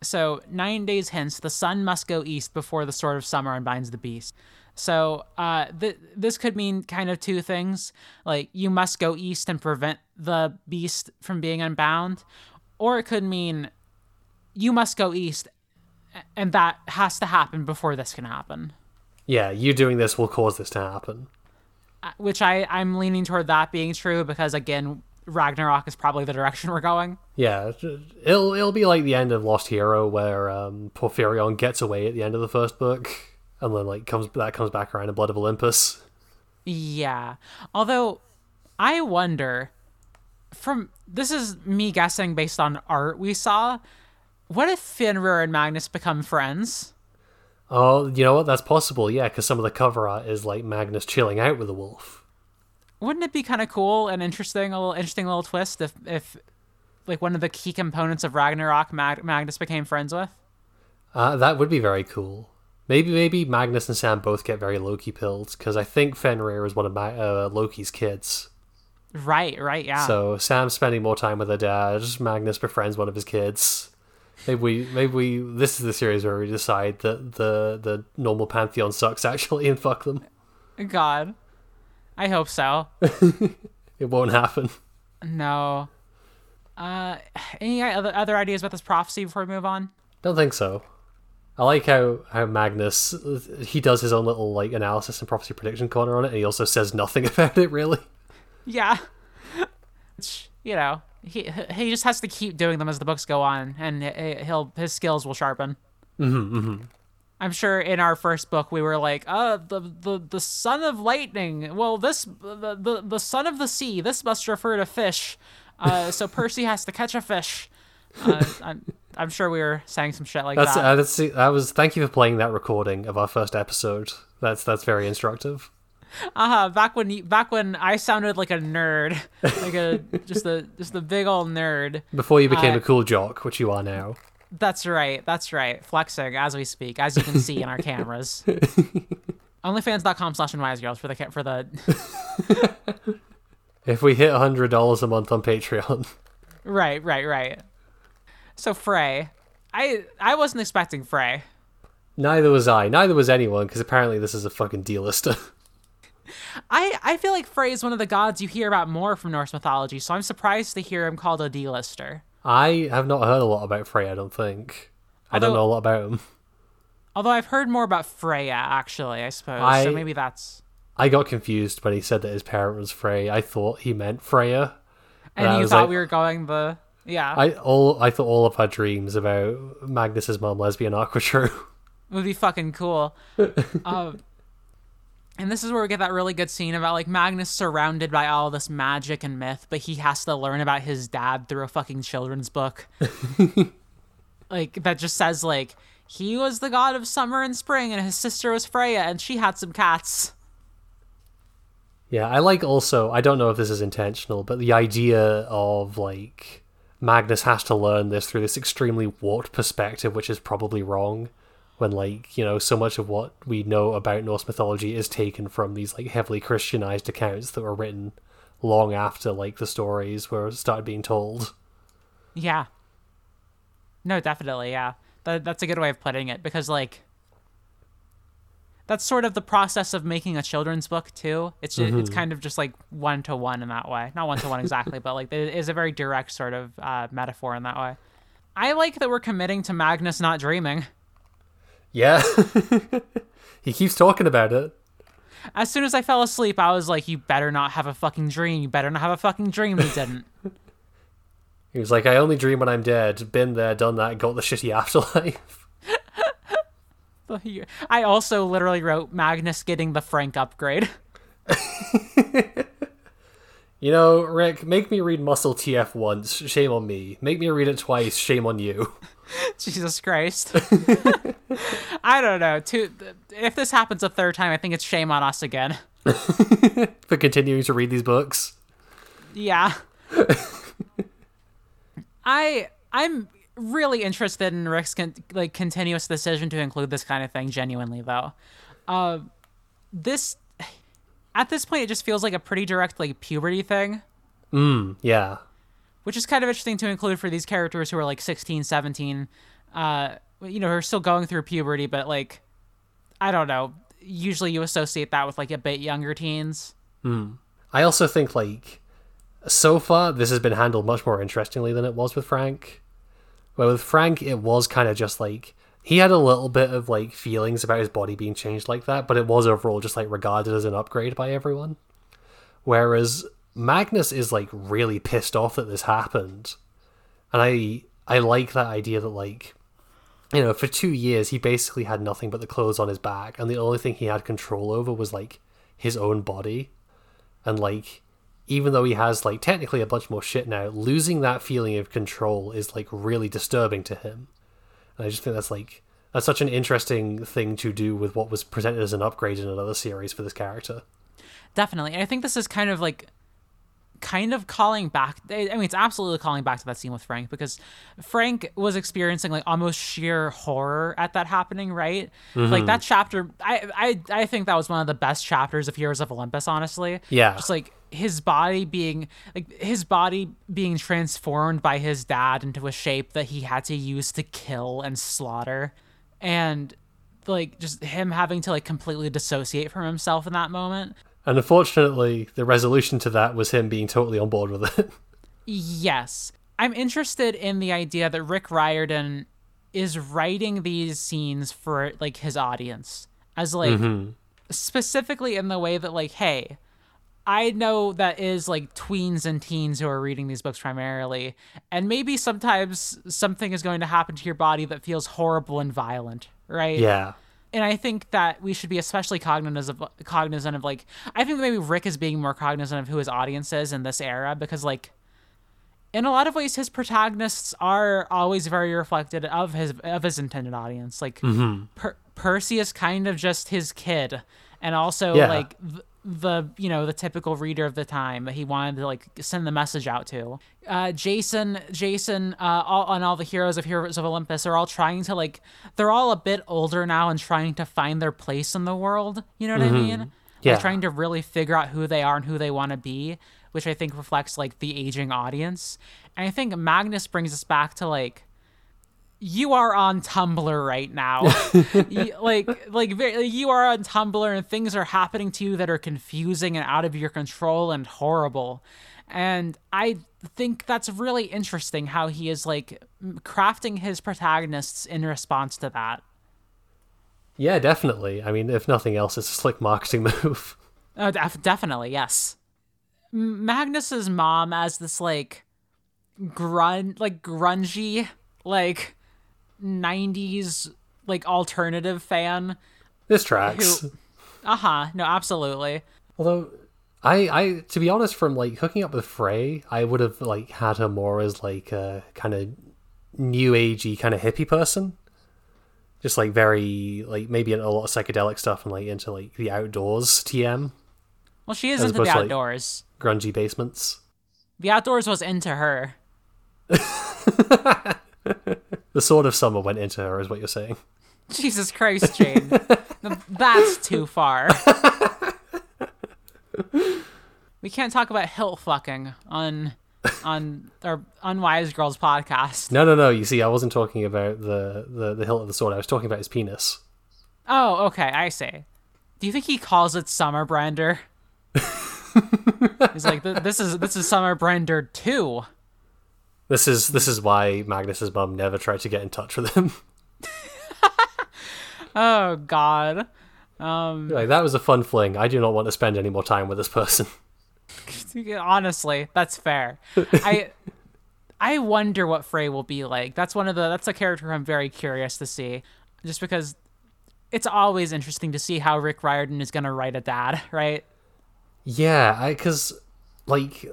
So 9 days hence, the sun must go east before the Sword of Summer unbinds the beast. So this could mean kind of two things. Like, you must go east and prevent the beast from being unbound. Or it could mean you must go east, and that has to happen before this can happen. Yeah, you doing this will cause this to happen. Which I'm leaning toward that being true because, again, Ragnarok is probably the direction we're going. Yeah, it'll be like the end of Lost Hero where Porphyrion gets away at the end of the first book and then like comes back around in Blood of Olympus. Yeah, although I wonder, from this is me guessing based on art we saw, what if Fenrir and Magnus become friends? Oh, you know what? That's possible, yeah, because some of the cover art is like Magnus chilling out with a wolf. Wouldn't it be kind of cool and interesting, a little twist if like one of the key components of Ragnarok Magnus became friends with? That would be very cool. Maybe Magnus and Sam both get very Loki pilled, because I think Fenrir is one of Loki's kids. Right, yeah. So Sam's spending more time with her dad, Magnus befriends one of his kids. Maybe this is the series where we decide that the normal pantheon sucks actually and fuck them. God, I hope so. It won't happen. No. Any other ideas about this prophecy before we move on? Don't think so. I like how Magnus, he does his own little like analysis and prophecy prediction corner on it, and he also says nothing about it really. Yeah. You know. He just has to keep doing them as the books go on, and his skills will sharpen. Mm-hmm, mm-hmm. I'm sure in our first book we were like, the son of lightning. Well, the son of the sea. This must refer to fish. So Percy has to catch a fish. I'm sure we were saying some shit like that. Thank you for playing that recording of our first episode. That's very instructive. Back when I sounded like a nerd, like just a big old nerd. Before you became a cool jock, which you are now. That's right. Flexing as we speak, as you can see in our cameras. Onlyfans.com/unwisegirls for the. If we hit $100 a month on Patreon. Right. So Frey, I wasn't expecting Frey. Neither was I. Neither was anyone, because apparently this is a fucking D-lister. I feel like Frey is one of the gods you hear about more from Norse mythology, so I'm surprised to hear him called a D-lister. I have not heard a lot about Frey, I don't think. I don't know a lot about him. Although I've heard more about Freya, actually, I suppose, so maybe that's... I got confused when he said that his parent was Frey. I thought he meant Freya. And you thought we were going the... Yeah. I thought all of her dreams about Magnus's mom lesbian are true. Would be fucking cool. And this is where we get that really good scene about, like, Magnus surrounded by all this magic and myth, but he has to learn about his dad through a fucking children's book. Like, that just says, like, he was the god of summer and spring, and his sister was Freya, and she had some cats. Yeah, I like also, I don't know if this is intentional, but the idea of, like, Magnus has to learn this through this extremely warped perspective, which is probably wrong. When, like, you know, so much of what we know about Norse mythology is taken from these, like, heavily Christianized accounts that were written long after, like, the stories were started being told. Yeah. No, definitely, yeah. That's a good way of putting it, because, like, that's sort of the process of making a children's book, too. It's kind of just, like, one-to-one in that way. Not one-to-one exactly, but, like, it is a very direct sort of metaphor in that way. I like that we're committing to Magnus not dreaming. Yeah. He keeps talking about it. As soon as I fell asleep, I was like, you better not have a fucking dream. You better not have a fucking dream. He didn't. He was like, I only dream when I'm dead. Been there, done that, got the shitty afterlife. I also literally wrote Magnus getting the Frank upgrade. You know, Rick, make me read Muscle TF once, shame on me. Make me read it twice, shame on you. Jesus Christ. I don't know. If this happens a third time, I think it's shame on us again. For continuing to read these books? Yeah. I'm really interested in Rick's continuous decision to include this kind of thing genuinely, though. At this point, it just feels like a pretty direct, puberty thing. Yeah. Which is kind of interesting to include for these characters who are, 16, 17. Who are still going through puberty, but, I don't know. Usually you associate that with, a bit younger teens. I also think, so far, this has been handled much more interestingly than it was with Frank. Where with Frank, it was kind of just, he had a little bit of feelings about his body being changed like that, but it was overall just regarded as an upgrade by everyone. Whereas Magnus is really pissed off that this happened, and I like that idea that for 2 years he basically had nothing but the clothes on his back, and the only thing he had control over was his own body, and even though he has technically a bunch more shit now, losing that feeling of control is really disturbing to him. And I just think that's that's such an interesting thing to do with what was presented as an upgrade in another series for this character. Definitely. And I think this is kind of calling back. I mean, it's absolutely calling back to that scene with Frank, because Frank was experiencing almost sheer horror at that happening, right? Mm-hmm. That chapter, I think that was one of the best chapters of Heroes of Olympus, honestly. Yeah. Just his body being transformed by his dad into a shape that he had to use to kill and slaughter, and just him having to completely dissociate from himself in that moment. And unfortunately, the resolution to that was him being totally on board with it. Yes. I'm interested in the idea that Rick Riordan is writing these scenes for his audience, as specifically in the way that hey, I know that is tweens and teens who are reading these books primarily, and maybe sometimes something is going to happen to your body that feels horrible and violent, right? Yeah. And I think that we should be especially cognizant of I think maybe Rick is being more cognizant of who his audience is in this era, because in a lot of ways his protagonists are always very reflected of his intended audience. Percy is kind of just his kid, and also the typical reader of the time that he wanted to send the message out to. Jason and all the heroes of Olympus are all trying to they're all a bit older now and trying to find their place in the world, you know what I mean? Yeah. They're trying to really figure out who they are and who they want to be, which I think reflects the aging audience. And I think Magnus brings us back to you are on Tumblr right now. You are on Tumblr and things are happening to you that are confusing and out of your control and horrible. And I think that's really interesting how he is crafting his protagonists in response to that. Yeah, definitely. I mean, if nothing else, it's a slick marketing move. Oh, definitely. Yes. Magnus's mom as this grungy 90s alternative fan. This tracks. No, absolutely. Although I to be honest, from hooking up with Frey, I would have had her more as a kind of new agey kind of hippie person, just very maybe into a lot of psychedelic stuff and into the outdoors TM. Well, she is as into opposed the outdoors to, grungy basements. The outdoors was into her. The Sword of Summer went into her, is what you're saying. Jesus Christ, Jane. That's too far. We can't talk about hill fucking on our Unwise Girls podcast. No. You see, I wasn't talking about the hilt of the sword. I was talking about his penis. Oh, okay. I see. Do you think he calls it Sumarbrander? He's this is Sumarbrander 2. This is why Magnus's mum never tried to get in touch with him. Oh God, that was a fun fling. I do not want to spend any more time with this person. Honestly, that's fair. I wonder what Frey will be like. That's a character I'm very curious to see, just because it's always interesting to see how Rick Riordan is going to write at that, right? Yeah, because, like,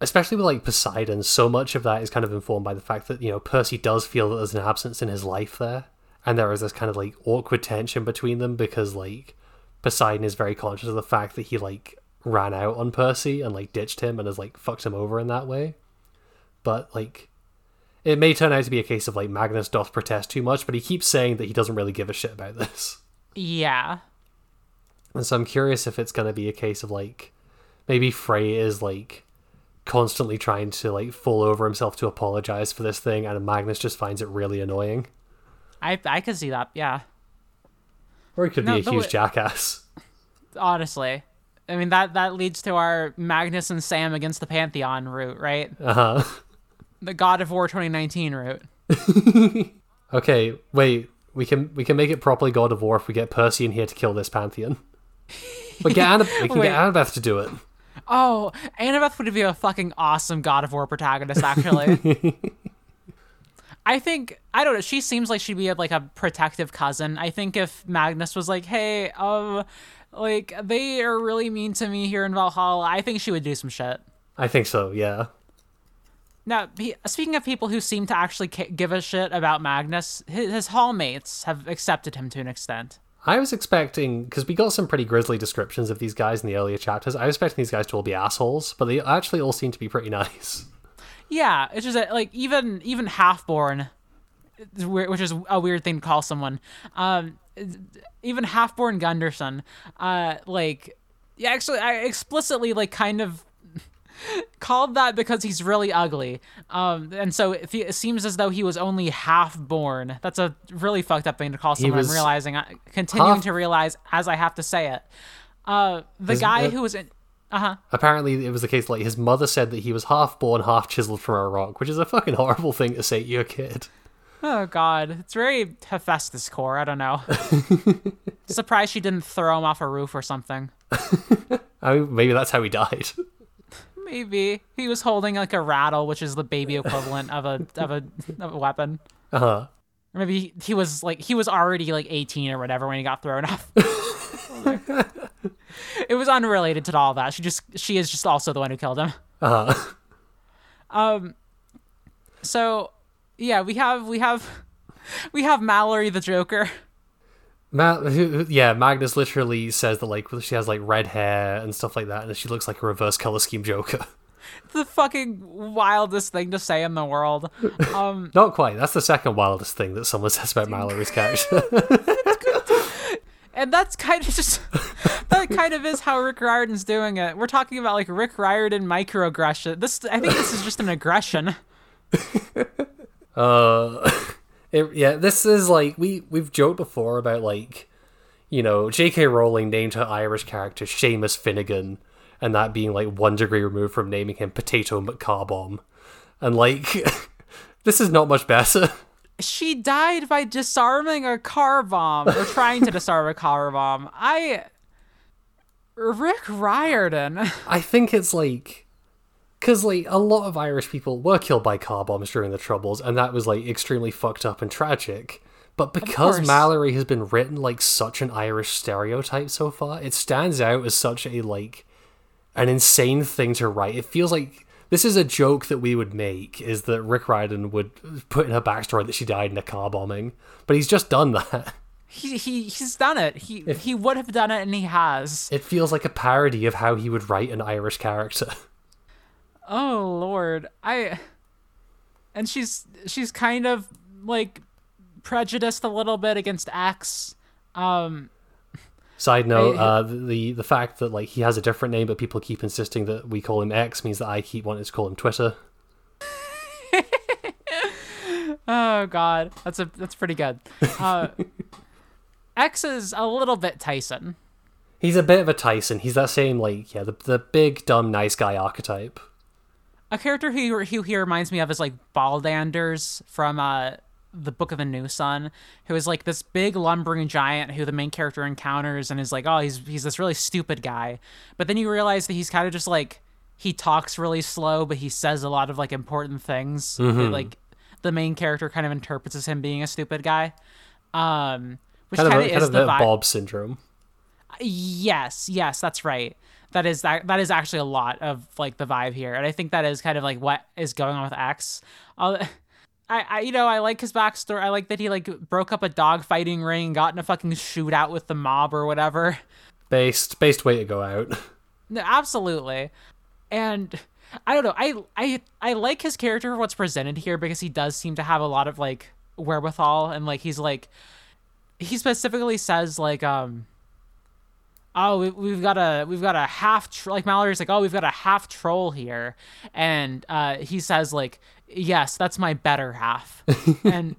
especially with, like, Poseidon, so much of that is kind of informed by the fact that, you know, Percy does feel that there's an absence in his life there. And there is this kind of, like, awkward tension between them because, like, Poseidon is very conscious of the fact that he, like, ran out on Percy and, like, ditched him and has, like, fucked him over in that way. But, like, it may turn out to be a case of, like, Magnus doth protest too much, but he keeps saying that he doesn't really give a shit about this. Yeah. And so I'm curious if it's going to be a case of, like, maybe Frey is, like, constantly trying to, like, fall over himself to apologize for this thing, and Magnus just finds it really annoying. I could see that, yeah. Or it could be a huge jackass. Honestly. I mean, that leads to our Magnus and Sam against the Pantheon route, right? Uh-huh. The God of War 2019 route. Okay, wait. We can make it properly God of War if we get Percy in here to kill this Pantheon. But we can get Annabeth to do it. Oh, Annabeth would be a fucking awesome God of War protagonist, actually. I think, I don't know, she seems like she'd be like a protective cousin. I think if Magnus was like, hey, like, they are really mean to me here in Valhalla, I think she would do some shit. I think so, yeah. Now, speaking of people who seem to actually give a shit about Magnus, his hallmates have accepted him to an extent. I was expecting, because we got some pretty grisly descriptions of these guys in the earlier chapters, I was expecting these guys to all be assholes, but they actually all seem to be pretty nice. Yeah, it's just that, like, even Halfborn, which is a weird thing to call someone, even Halfborn Gunderson, like, yeah, actually, I explicitly, like, kind of called that because he's really ugly, and so it seems as though he was only half-born. That's a really fucked up thing to call someone. I'm realizing, continuing to realize as I have to say it. Apparently it was the case, like, his mother said that he was half-born, half-chiseled from a rock, which is a fucking horrible thing to say to your kid. Oh, God. It's very Hephaestus core. I don't know. Surprised she didn't throw him off a roof or something. I mean, maybe that's how he died. Maybe. He was holding, like, a rattle, which is the baby equivalent of a weapon. Uh-huh. Or maybe he was already, like, 18 or whatever when he got thrown off. It was unrelated to all that. She is just also the one who killed him. Uh-huh. So yeah, we have Mallory the Joker. Magnus literally says that, like, she has, like, red hair and stuff like that, and she looks like a reverse color scheme Joker. The fucking wildest thing to say in the world. Not quite. That's the second wildest thing that someone says about Mallory's character. And that's kind of just... That kind of is how Rick Riordan's doing it. We're talking about, like, Rick Riordan microaggression. I think this is just an aggression. This is, like... We've joked before about, like... You know, J.K. Rowling named her Irish character Seamus Finnegan. And that being, like, 1 degree removed from naming him Potato McCarbomb. And, like... This is not much better. She died by disarming a car bomb, or trying to disarm a car bomb. Rick Riordan. I think it's, like, because, like, a lot of Irish people were killed by car bombs during the Troubles, and that was, like, extremely fucked up and tragic. But because Mallory has been written like such an Irish stereotype so far, it stands out as such a, like, an insane thing to write. It feels like... This is a joke that we would make, is that Rick Riordan would put in her backstory that she died in a car bombing, but he's just done that. He's done it. He would have done it, and he has. It feels like a parody of how he would write an Irish character. Oh, Lord. And she's kind of, like, prejudiced a little bit against Axe. Side note, the fact that, like, he has a different name, but people keep insisting that we call him X means that I keep wanting to call him Twitter. Oh, God. That's pretty good. X is a little bit Tyson. He's a bit of a Tyson. He's that same, like, yeah, the big, dumb, nice guy archetype. A character who he reminds me of is, like, Baldanders from, The Book of the New Sun, who is, like, this big lumbering giant who the main character encounters and is like, oh, he's this really stupid guy, but then you realize that he's kind of just, like, he talks really slow, but he says a lot of, like, important things. Mm-hmm. That, like, the main character kind of interprets as him being a stupid guy, Which kind of is the Bob syndrome. Yes, that's right. That is actually a lot of like the vibe here, and I think that is kind of like what is going on with Axe. I like his backstory. I like that he like broke up a dog fighting ring, got in a fucking shootout with the mob or whatever. Based way to go out. No, absolutely, and I don't know. I like his character for what's presented here, because he does seem to have a lot of like wherewithal, and like he's like, he specifically says like we've got a half like Mallory's like, oh, we've got a half troll here, and he says like, yes, that's my better half. And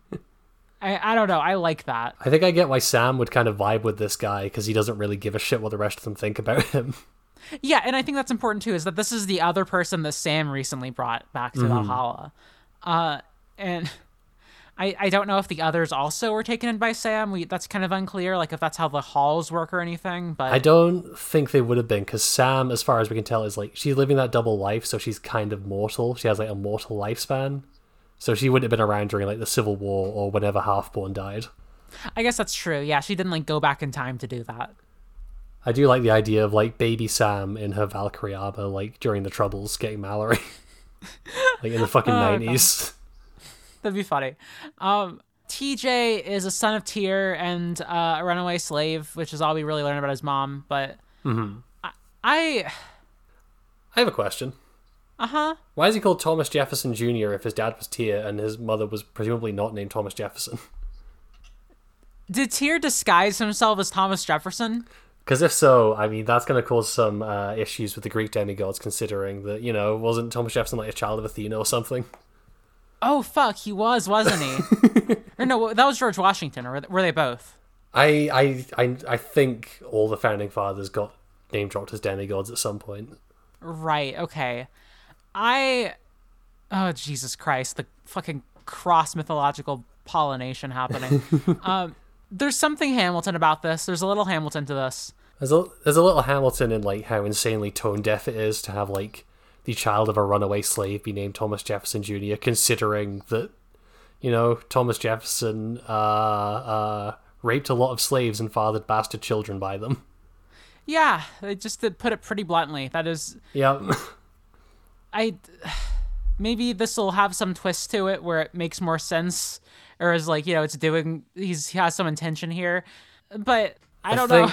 I don't know, I like that. I think I get why Sam would kind of vibe with this guy, because he doesn't really give a shit what the rest of them think about him. Yeah, and I think that's important too, is that this is the other person that Sam recently brought back to Valhalla. And I don't know if the others also were taken in by Sam. That's kind of unclear, like if that's how the halls work or anything. But I don't think they would have been, because Sam, as far as we can tell, is like, she's living that double life, so she's kind of mortal. She has like a mortal lifespan, so she wouldn't have been around during like the Civil War or whenever Halfborn died. I guess that's true. Yeah, she didn't like go back in time to do that. I do like the idea of like baby Sam in her Valkyrie armor, like during the Troubles, getting Mallory, like in the fucking 90s. God. That'd be funny. TJ is a son of Tyr and a runaway slave, which is all we really learn about his mom. But I have a question. Why is he called Thomas Jefferson Jr. if his dad was Tyr and his mother was presumably not named Thomas Jefferson? Did Tyr disguise himself as Thomas Jefferson? Because if so, I mean, that's going to cause some issues with the Greek demigods, considering that, you know, wasn't Thomas Jefferson like a child of Athena or something? Oh, fuck, he was, wasn't he? Or no, that was George Washington, or were they both? I think all the Founding Fathers got name-dropped as demigods at some point. Right, okay. Oh, Jesus Christ, the fucking cross-mythological pollination happening. There's something Hamilton about this. There's a little Hamilton to this. There's a little Hamilton in, like, how insanely tone-deaf it is to have, like, the child of a runaway slave be named Thomas Jefferson Jr., considering that, you know, Thomas Jefferson raped a lot of slaves and fathered bastard children by them. Yeah, just to put it pretty bluntly, that is... Yeah. Maybe this will have some twist to it where it makes more sense, or is like, you know, it's doing... He has some intention here, but I don't know.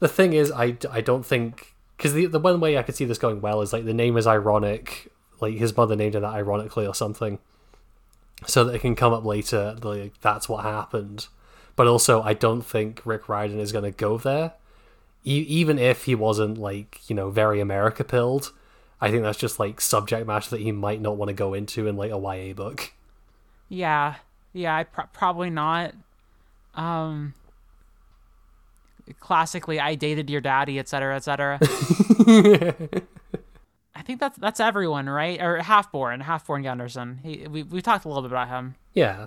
The thing is, I don't think... Because the one way I could see this going well is, like, the name is ironic. Like, his mother named it that ironically or something. So that it can come up later, like, that's what happened. But also, I don't think Rick Riordan is going to go there. Even if he wasn't, like, you know, very America-pilled. I think that's just, like, subject matter that he might not want to go into in, like, a YA book. Yeah, probably not. Classically, I dated your daddy, etc., etc. I think that's everyone, right? Or Halfborn Gunderson. We talked a little bit about him. Yeah,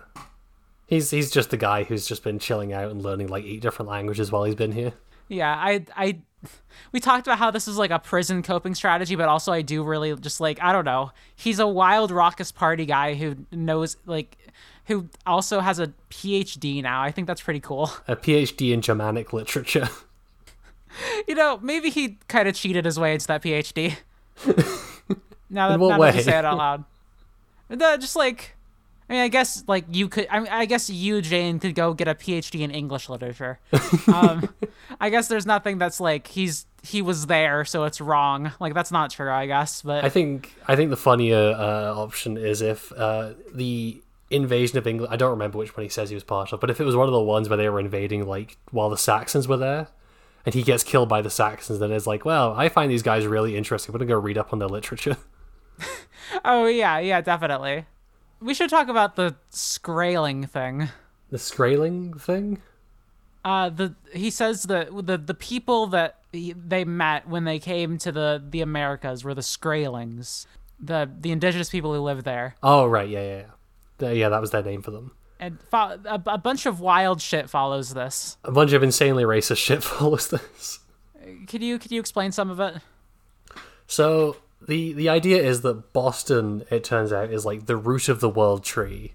he's just the guy who's just been chilling out and learning like 8 different languages while he's been here. Yeah, we talked about how this is like a prison coping strategy, but also I do really just like, I don't know. He's a wild, raucous party guy who also has a PhD now. I think that's pretty cool. A PhD in Germanic literature. You know, maybe he kind of cheated his way into that PhD. Now that you say it out loud. Just like, I mean, I guess like you could, I guess you, Jane, could go get a PhD in English literature. I guess there's nothing that's like, he was there, so it's wrong. Like, that's not true, I guess. But I think the funnier option is if the invasion of England, I don't remember which one he says he was part of, but if it was one of the ones where they were invading like while the Saxons were there, and he gets killed by the Saxons, then it's like, well, I find these guys really interesting, I'm gonna go read up on their literature. Oh yeah, definitely. We should talk about the Skraeling thing. The Skraeling thing? He says the people that they met when they came to the Americas were the Skraelings, the indigenous people who live there. Oh right, yeah. Yeah, that was their name for them. And a bunch of wild shit follows this. A bunch of insanely racist shit follows this. Could you explain some of it? So the idea is that Boston, it turns out, is like the root of the world tree,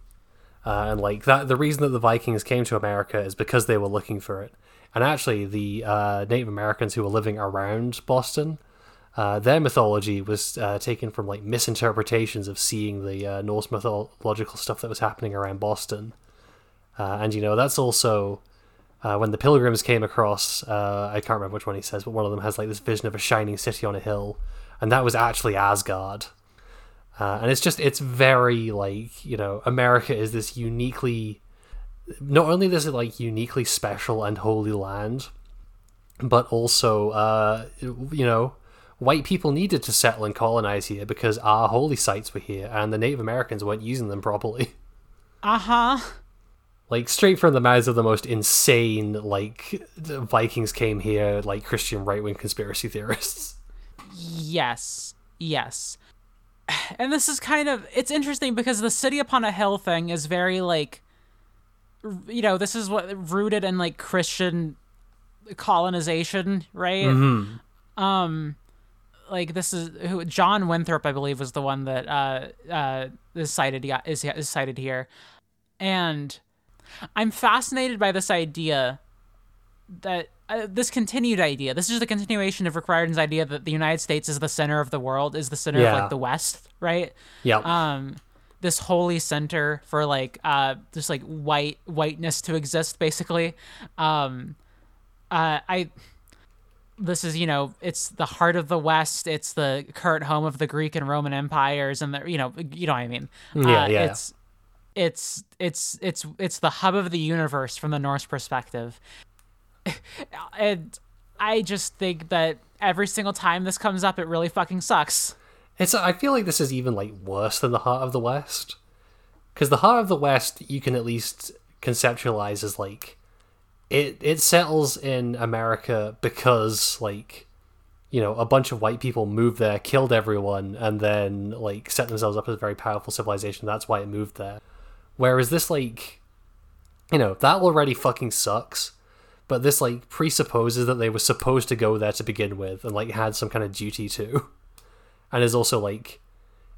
And like that, the reason that the Vikings came to America is because they were looking for it. And actually, the Native Americans who were living around Boston, their mythology was taken from like misinterpretations of seeing the Norse mythological stuff that was happening around Boston. And, you know, that's also when the Pilgrims came across, I can't remember which one he says, but one of them has like this vision of a shining city on a hill. And that was actually Asgard. And it's just, it's very like, you know, America is this uniquely... Not only is it like uniquely special and holy land, but also, you know, white people needed to settle and colonize here because our holy sites were here and the Native Americans weren't using them properly. Uh-huh. Like, straight from the mouths of the most insane, like, Vikings came here, like, Christian right-wing conspiracy theorists. Yes. Yes. And this is kind of... It's interesting because the city upon a hill thing is very, like... You know, this is what rooted in like Christian colonization, right? Mm-hmm. Like this is who John Winthrop, I believe, was the one that is cited here, and I'm fascinated by this idea that this continued idea. This is the continuation of Rick Riordan's idea that the United States is the center of the world, is the center of like the West, right? Yeah. This holy center for like just like whiteness to exist, basically. This is, you know, it's the heart of the West. It's the current home of the Greek and Roman empires, and the, you know what I mean. Yeah. It's the hub of the universe from the Norse perspective, and I just think that every single time this comes up, it really fucking sucks. I feel like this is even like worse than the Heart of the West, because the Heart of the West you can at least conceptualize as like it settles in America because, like, you know, a bunch of white people moved there, killed everyone, and then like set themselves up as a very powerful civilization. That's why it moved there. Whereas this, like, you know, that already fucking sucks, but this like presupposes that they were supposed to go there to begin with and like had some kind of duty to. And is also, like,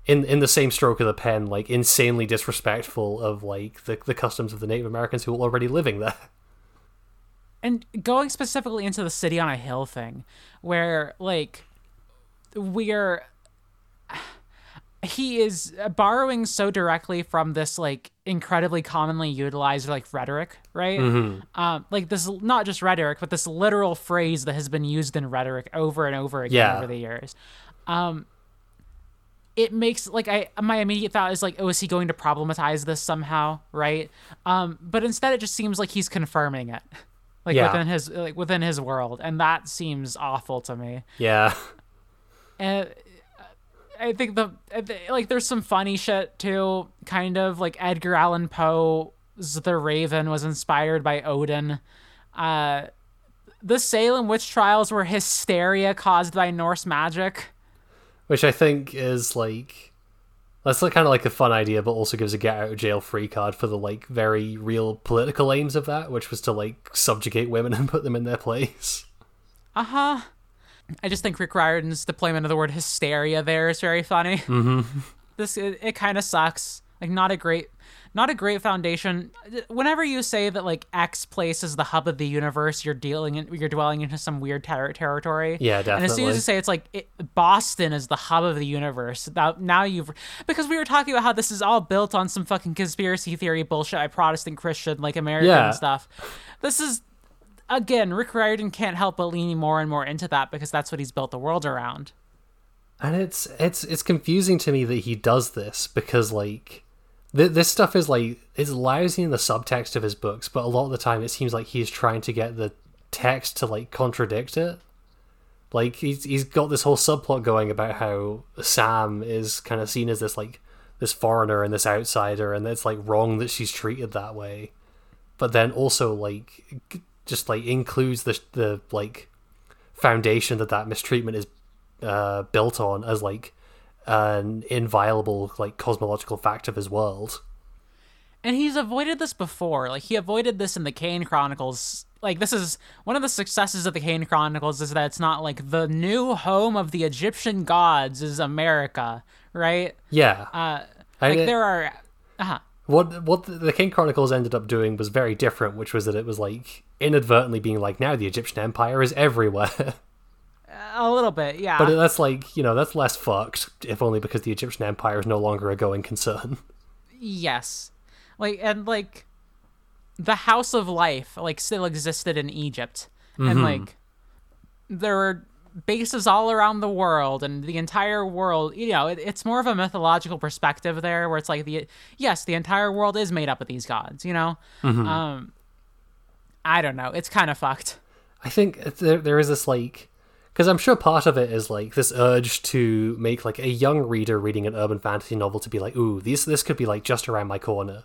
in the same stroke of the pen, like, insanely disrespectful of, like, the customs of the Native Americans who were already living there. And going specifically into the city on a hill thing, where, like, he is borrowing so directly from this, like, incredibly commonly utilized, like, rhetoric, right? Mm-hmm. Like, this, not just rhetoric, but this literal phrase that has been used in rhetoric over and over again over the years. It makes, like, my immediate thought is, like, oh, is he going to problematize this somehow, right? But instead it just seems like he's confirming it, like, within his world, and that seems awful to me. Yeah. And I think there's some funny shit, too, kind of, like, Edgar Allan Poe's The Raven was inspired by Odin. The Salem witch trials were hysteria caused by Norse magic. Which I think is, like... That's kind of, like, a fun idea, but also gives a get-out-of-jail-free card for the, like, very real political aims of that, which was to, like, subjugate women and put them in their place. Uh-huh. I just think Rick Riordan's deployment of the word hysteria there is very funny. Mm-hmm. It kind of sucks. Like, not a great foundation. Whenever you say that, like, X place is the hub of the universe, you're dwelling into some weird territory. Yeah, definitely. And as soon as you say it's like Boston is the hub of the universe, because we were talking about how this is all built on some fucking conspiracy theory bullshit by Protestant Christian, like, American and stuff. This is, again, Rick Riordan can't help but lean more and more into that because that's what he's built the world around. And it's confusing to me that he does this because, like, this stuff is, like, it's lousy in the subtext of his books, but a lot of the time it seems like he's trying to get the text to, like, contradict it. Like, he's got this whole subplot going about how Sam is kind of seen as this, like, this foreigner and this outsider, and it's, like, wrong that she's treated that way. But then also, like, just, like, includes the like, foundation that mistreatment is built on as, like, an inviolable, like, cosmological fact of his world. And he's avoided this before. Like, he avoided this in the Kane Chronicles. Like, this is one of the successes of the Kane Chronicles is that it's not like the new home of the Egyptian gods is America, right? Yeah. Like, there are... Uh-huh. What the Kane Chronicles ended up doing was very different, which was that it was like inadvertently being like, now the Egyptian Empire is everywhere. A little bit, yeah. But that's like, you know, that's less fucked, if only because the Egyptian Empire is no longer a going concern. Yes. Like, and like, the House of Life, like, still existed in Egypt. Mm-hmm. And like, there were bases all around the world, and the entire world, you know, it's more of a mythological perspective there, where it's like, the entire world is made up of these gods, you know? Mm-hmm. I don't know. It's kind of fucked. I think there is this, like... Because I'm sure part of it is, like, this urge to make, like, a young reader reading an urban fantasy novel to be like, ooh, this could be, like, just around my corner.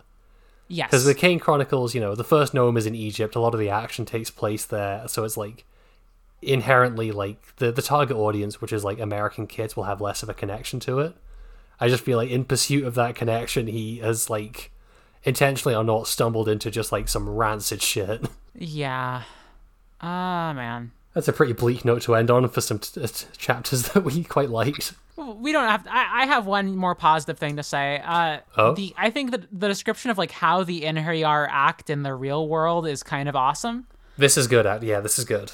Yes. Because the Kane Chronicles, you know, the first nome is in Egypt, a lot of the action takes place there, so it's, like, inherently, like, the target audience, which is, like, American kids, will have less of a connection to it. I just feel like in pursuit of that connection, he has, like, intentionally or not, stumbled into just, like, some rancid shit. Yeah. Ah, man. That's a pretty bleak note to end on for some chapters that we quite liked. We don't have... I have one more positive thing to say. I think that the description of like how the Einherjar act in the real world is kind of awesome. This is good. Yeah, this is good.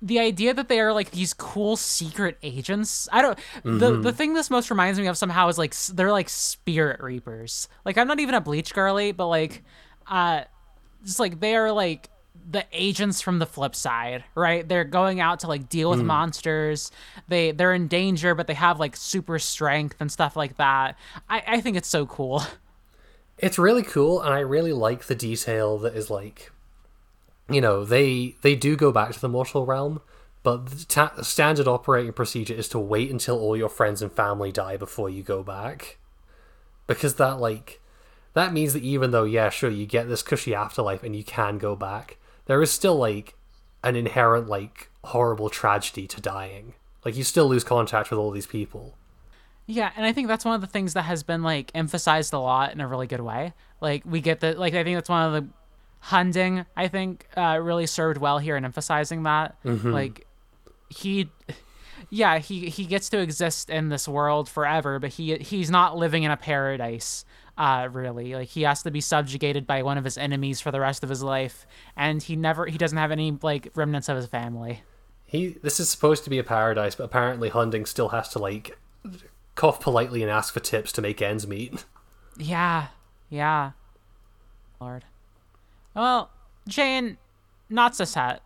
The idea that they are like these cool secret agents. I don't... Mm-hmm. The thing this most reminds me of somehow is like they're like spirit reapers. Like, I'm not even a Bleach girly, but like... just like they are like... the agents from the flip side, right? They're going out to like deal with monsters. They're in danger, but they have like super strength and stuff like that. I think it's so cool. It's really cool, and I really like the detail that is like, you know, they do go back to the mortal realm, but the standard operating procedure is to wait until all your friends and family die before you go back. Because that means that even though, yeah, sure, you get this cushy afterlife and you can go back, there is still, like, an inherent, like, horrible tragedy to dying. Like, you still lose contact with all these people. Yeah, and I think that's one of the things that has been, like, emphasized a lot in a really good way. Like, we get the... Like, I think that's one of the... Hunding, I think, really served well here in emphasizing that. Mm-hmm. Like, he... Yeah, he gets to exist in this world forever, but he's not living in a paradise... really, like, he has to be subjugated by one of his enemies for the rest of his life, and he doesn't have any like remnants of his family. This is supposed to be a paradise, but apparently Hunding still has to like cough politely and ask for tips to make ends meet. Yeah, Lord. Well, Jane, not cishet.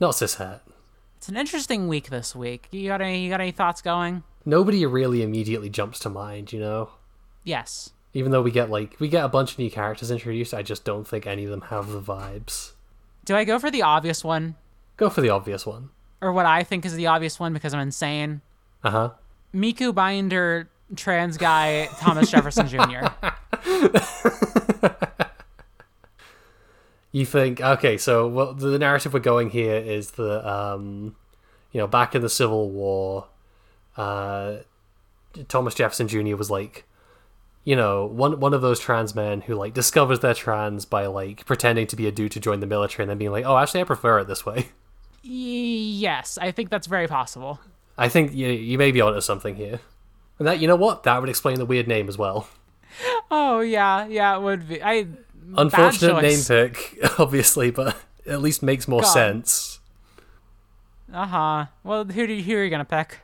It's an interesting week this week. You got any thoughts going? Nobody really immediately jumps to mind, you know. Yes. Even though we get a bunch of new characters introduced, I just don't think any of them have the vibes. Do I go for the obvious one? Go for the obvious one. Or what I think is the obvious one because I'm insane. Uh-huh. Miku Binder, trans guy, Thomas Jefferson Jr. You think, okay, so the narrative we're going here is that, you know, back in the Civil War, Thomas Jefferson Jr. was like, you know, one of those trans men who, like, discovers they're trans by, like, pretending to be a dude to join the military and then being like, oh, actually, I prefer it this way. Yes, I think that's very possible. I think you may be onto something here. And that, you know what? That would explain the weird name as well. Oh, yeah, it would be. Unfortunate name pick, obviously, but it at least makes more sense. Uh-huh. Well, who are you going to pick?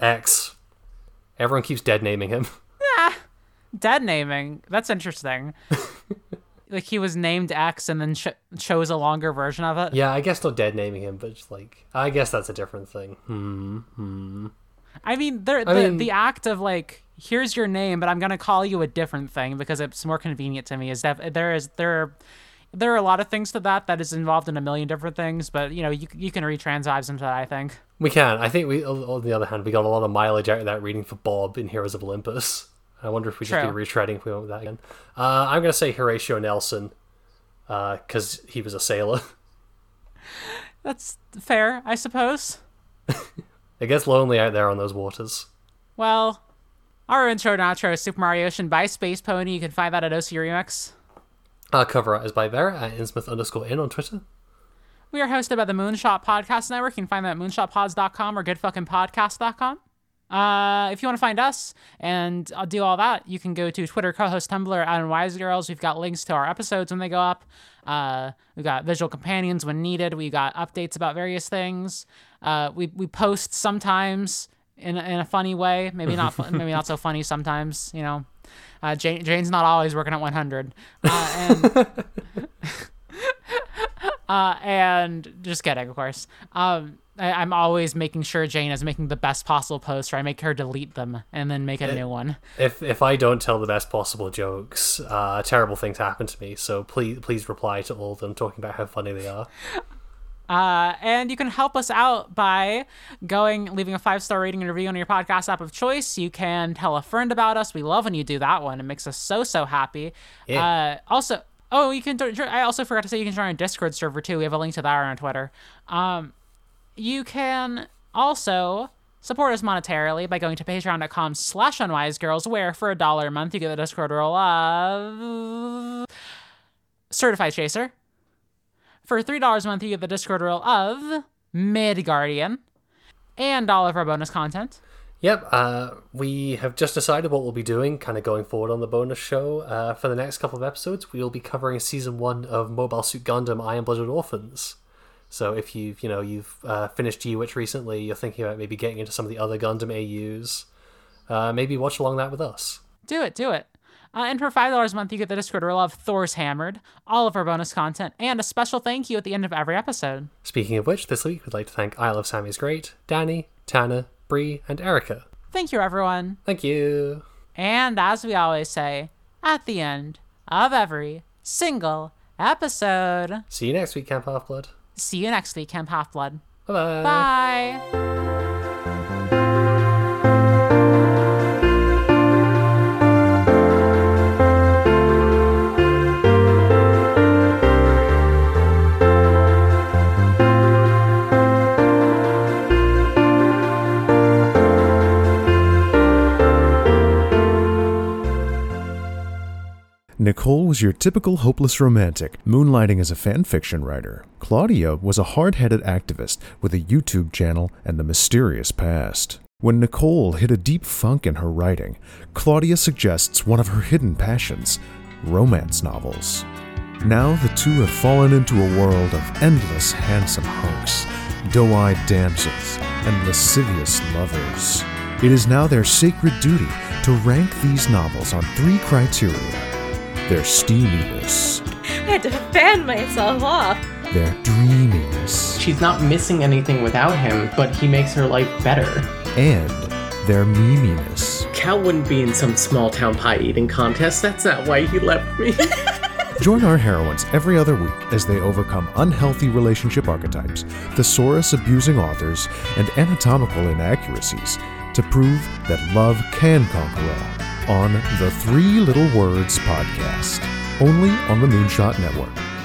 X. Everyone keeps dead naming him. Yeah, dead naming. That's interesting. Like, he was named X and then chose a longer version of it. Yeah, I guess not dead naming him, but just like, I guess that's a different thing. I mean, the act of like, here's your name, but I'm gonna call you a different thing because it's more convenient to me. Is that there are a lot of things to that is involved in a million different things, but, you know, you can read trans vibes into that, I think. We can. I think on the other hand, we got a lot of mileage out of that reading for Bob in Heroes of Olympus. I wonder if we just do retreading if we went with that again. I'm going to say Horatio Nelson, because he was a sailor. That's fair, I suppose. It gets lonely out there on those waters. Well, our intro and outro is Super Mario Ocean by Space Pony. You can find that at OC Remix. Our cover art is by Vera at Innsmouth_in on Twitter. We are hosted by the Moonshot Podcast Network. You can find that at moonshotpods.com or goodfuckingpodcast.com. If you want to find us and do all that, you can go to Twitter, co-host, Tumblr, Unwise Girls. We've got links to our episodes when they go up. We've got visual companions when needed. We got updates about various things. We post sometimes in a funny way, maybe not maybe not so funny sometimes. You know, Jane's not always working at 100. And just kidding, of course. I'm always making sure Jane is making the best possible posts, or I make her delete them and then make a new one. If I don't tell the best possible jokes, terrible things happen to me. So please reply to all of them talking about how funny they are. And you can help us out by leaving a 5-star rating and review on your podcast app of choice. You can tell a friend about us. We love when you do that one. It makes us so happy. Yeah. Also, I also forgot to say you can join our Discord server too. We have a link to that on our Twitter. You can also support us monetarily by going to patreon.com/unwisegirls, where for $1 a month you get the Discord role of Certified Chaser. For $3 a month you get the Discord role of Midgardian, and all of our bonus content. Yep, we have just decided what we'll be doing, kind of going forward on the bonus show. For the next couple of episodes, we'll be covering season 1 of Mobile Suit Gundam: Iron-Blooded Orphans. So if you've finished G-Witch recently, you're thinking about maybe getting into some of the other Gundam AUs, maybe watch along that with us. Do it. And for $5 a month, you get the Discord role of Thor's Hammered, all of our bonus content, and a special thank you at the end of every episode. Speaking of which, this week we'd like to thank I Love Sammy's Great, Danny, Tanner, Bree, and Erica. Thank you, everyone. Thank you. And as we always say, at the end of every single episode... See you next week, Camp Half-Blood. See you next week, Camp Half-Blood. Bye-bye. Bye. Nicole was your typical hopeless romantic, moonlighting as a fan fiction writer. Claudia was a hard-headed activist with a YouTube channel and a mysterious past. When Nicole hit a deep funk in her writing, Claudia suggests one of her hidden passions, romance novels. Now the two have fallen into a world of endless handsome hunks, doe-eyed damsels, and lascivious lovers. It is now their sacred duty to rank these novels on 3 criteria. Their steaminess. I had to fan myself off. Their dreaminess. She's not missing anything without him, but he makes her life better. And their meaminess. Cal wouldn't be in some small town pie eating contest. That's not why he left me. Join our heroines every other week as they overcome unhealthy relationship archetypes, thesaurus-abusing authors, and anatomical inaccuracies to prove that love can conquer all. On the 3 Little Words podcast, only on the Moonshot Network.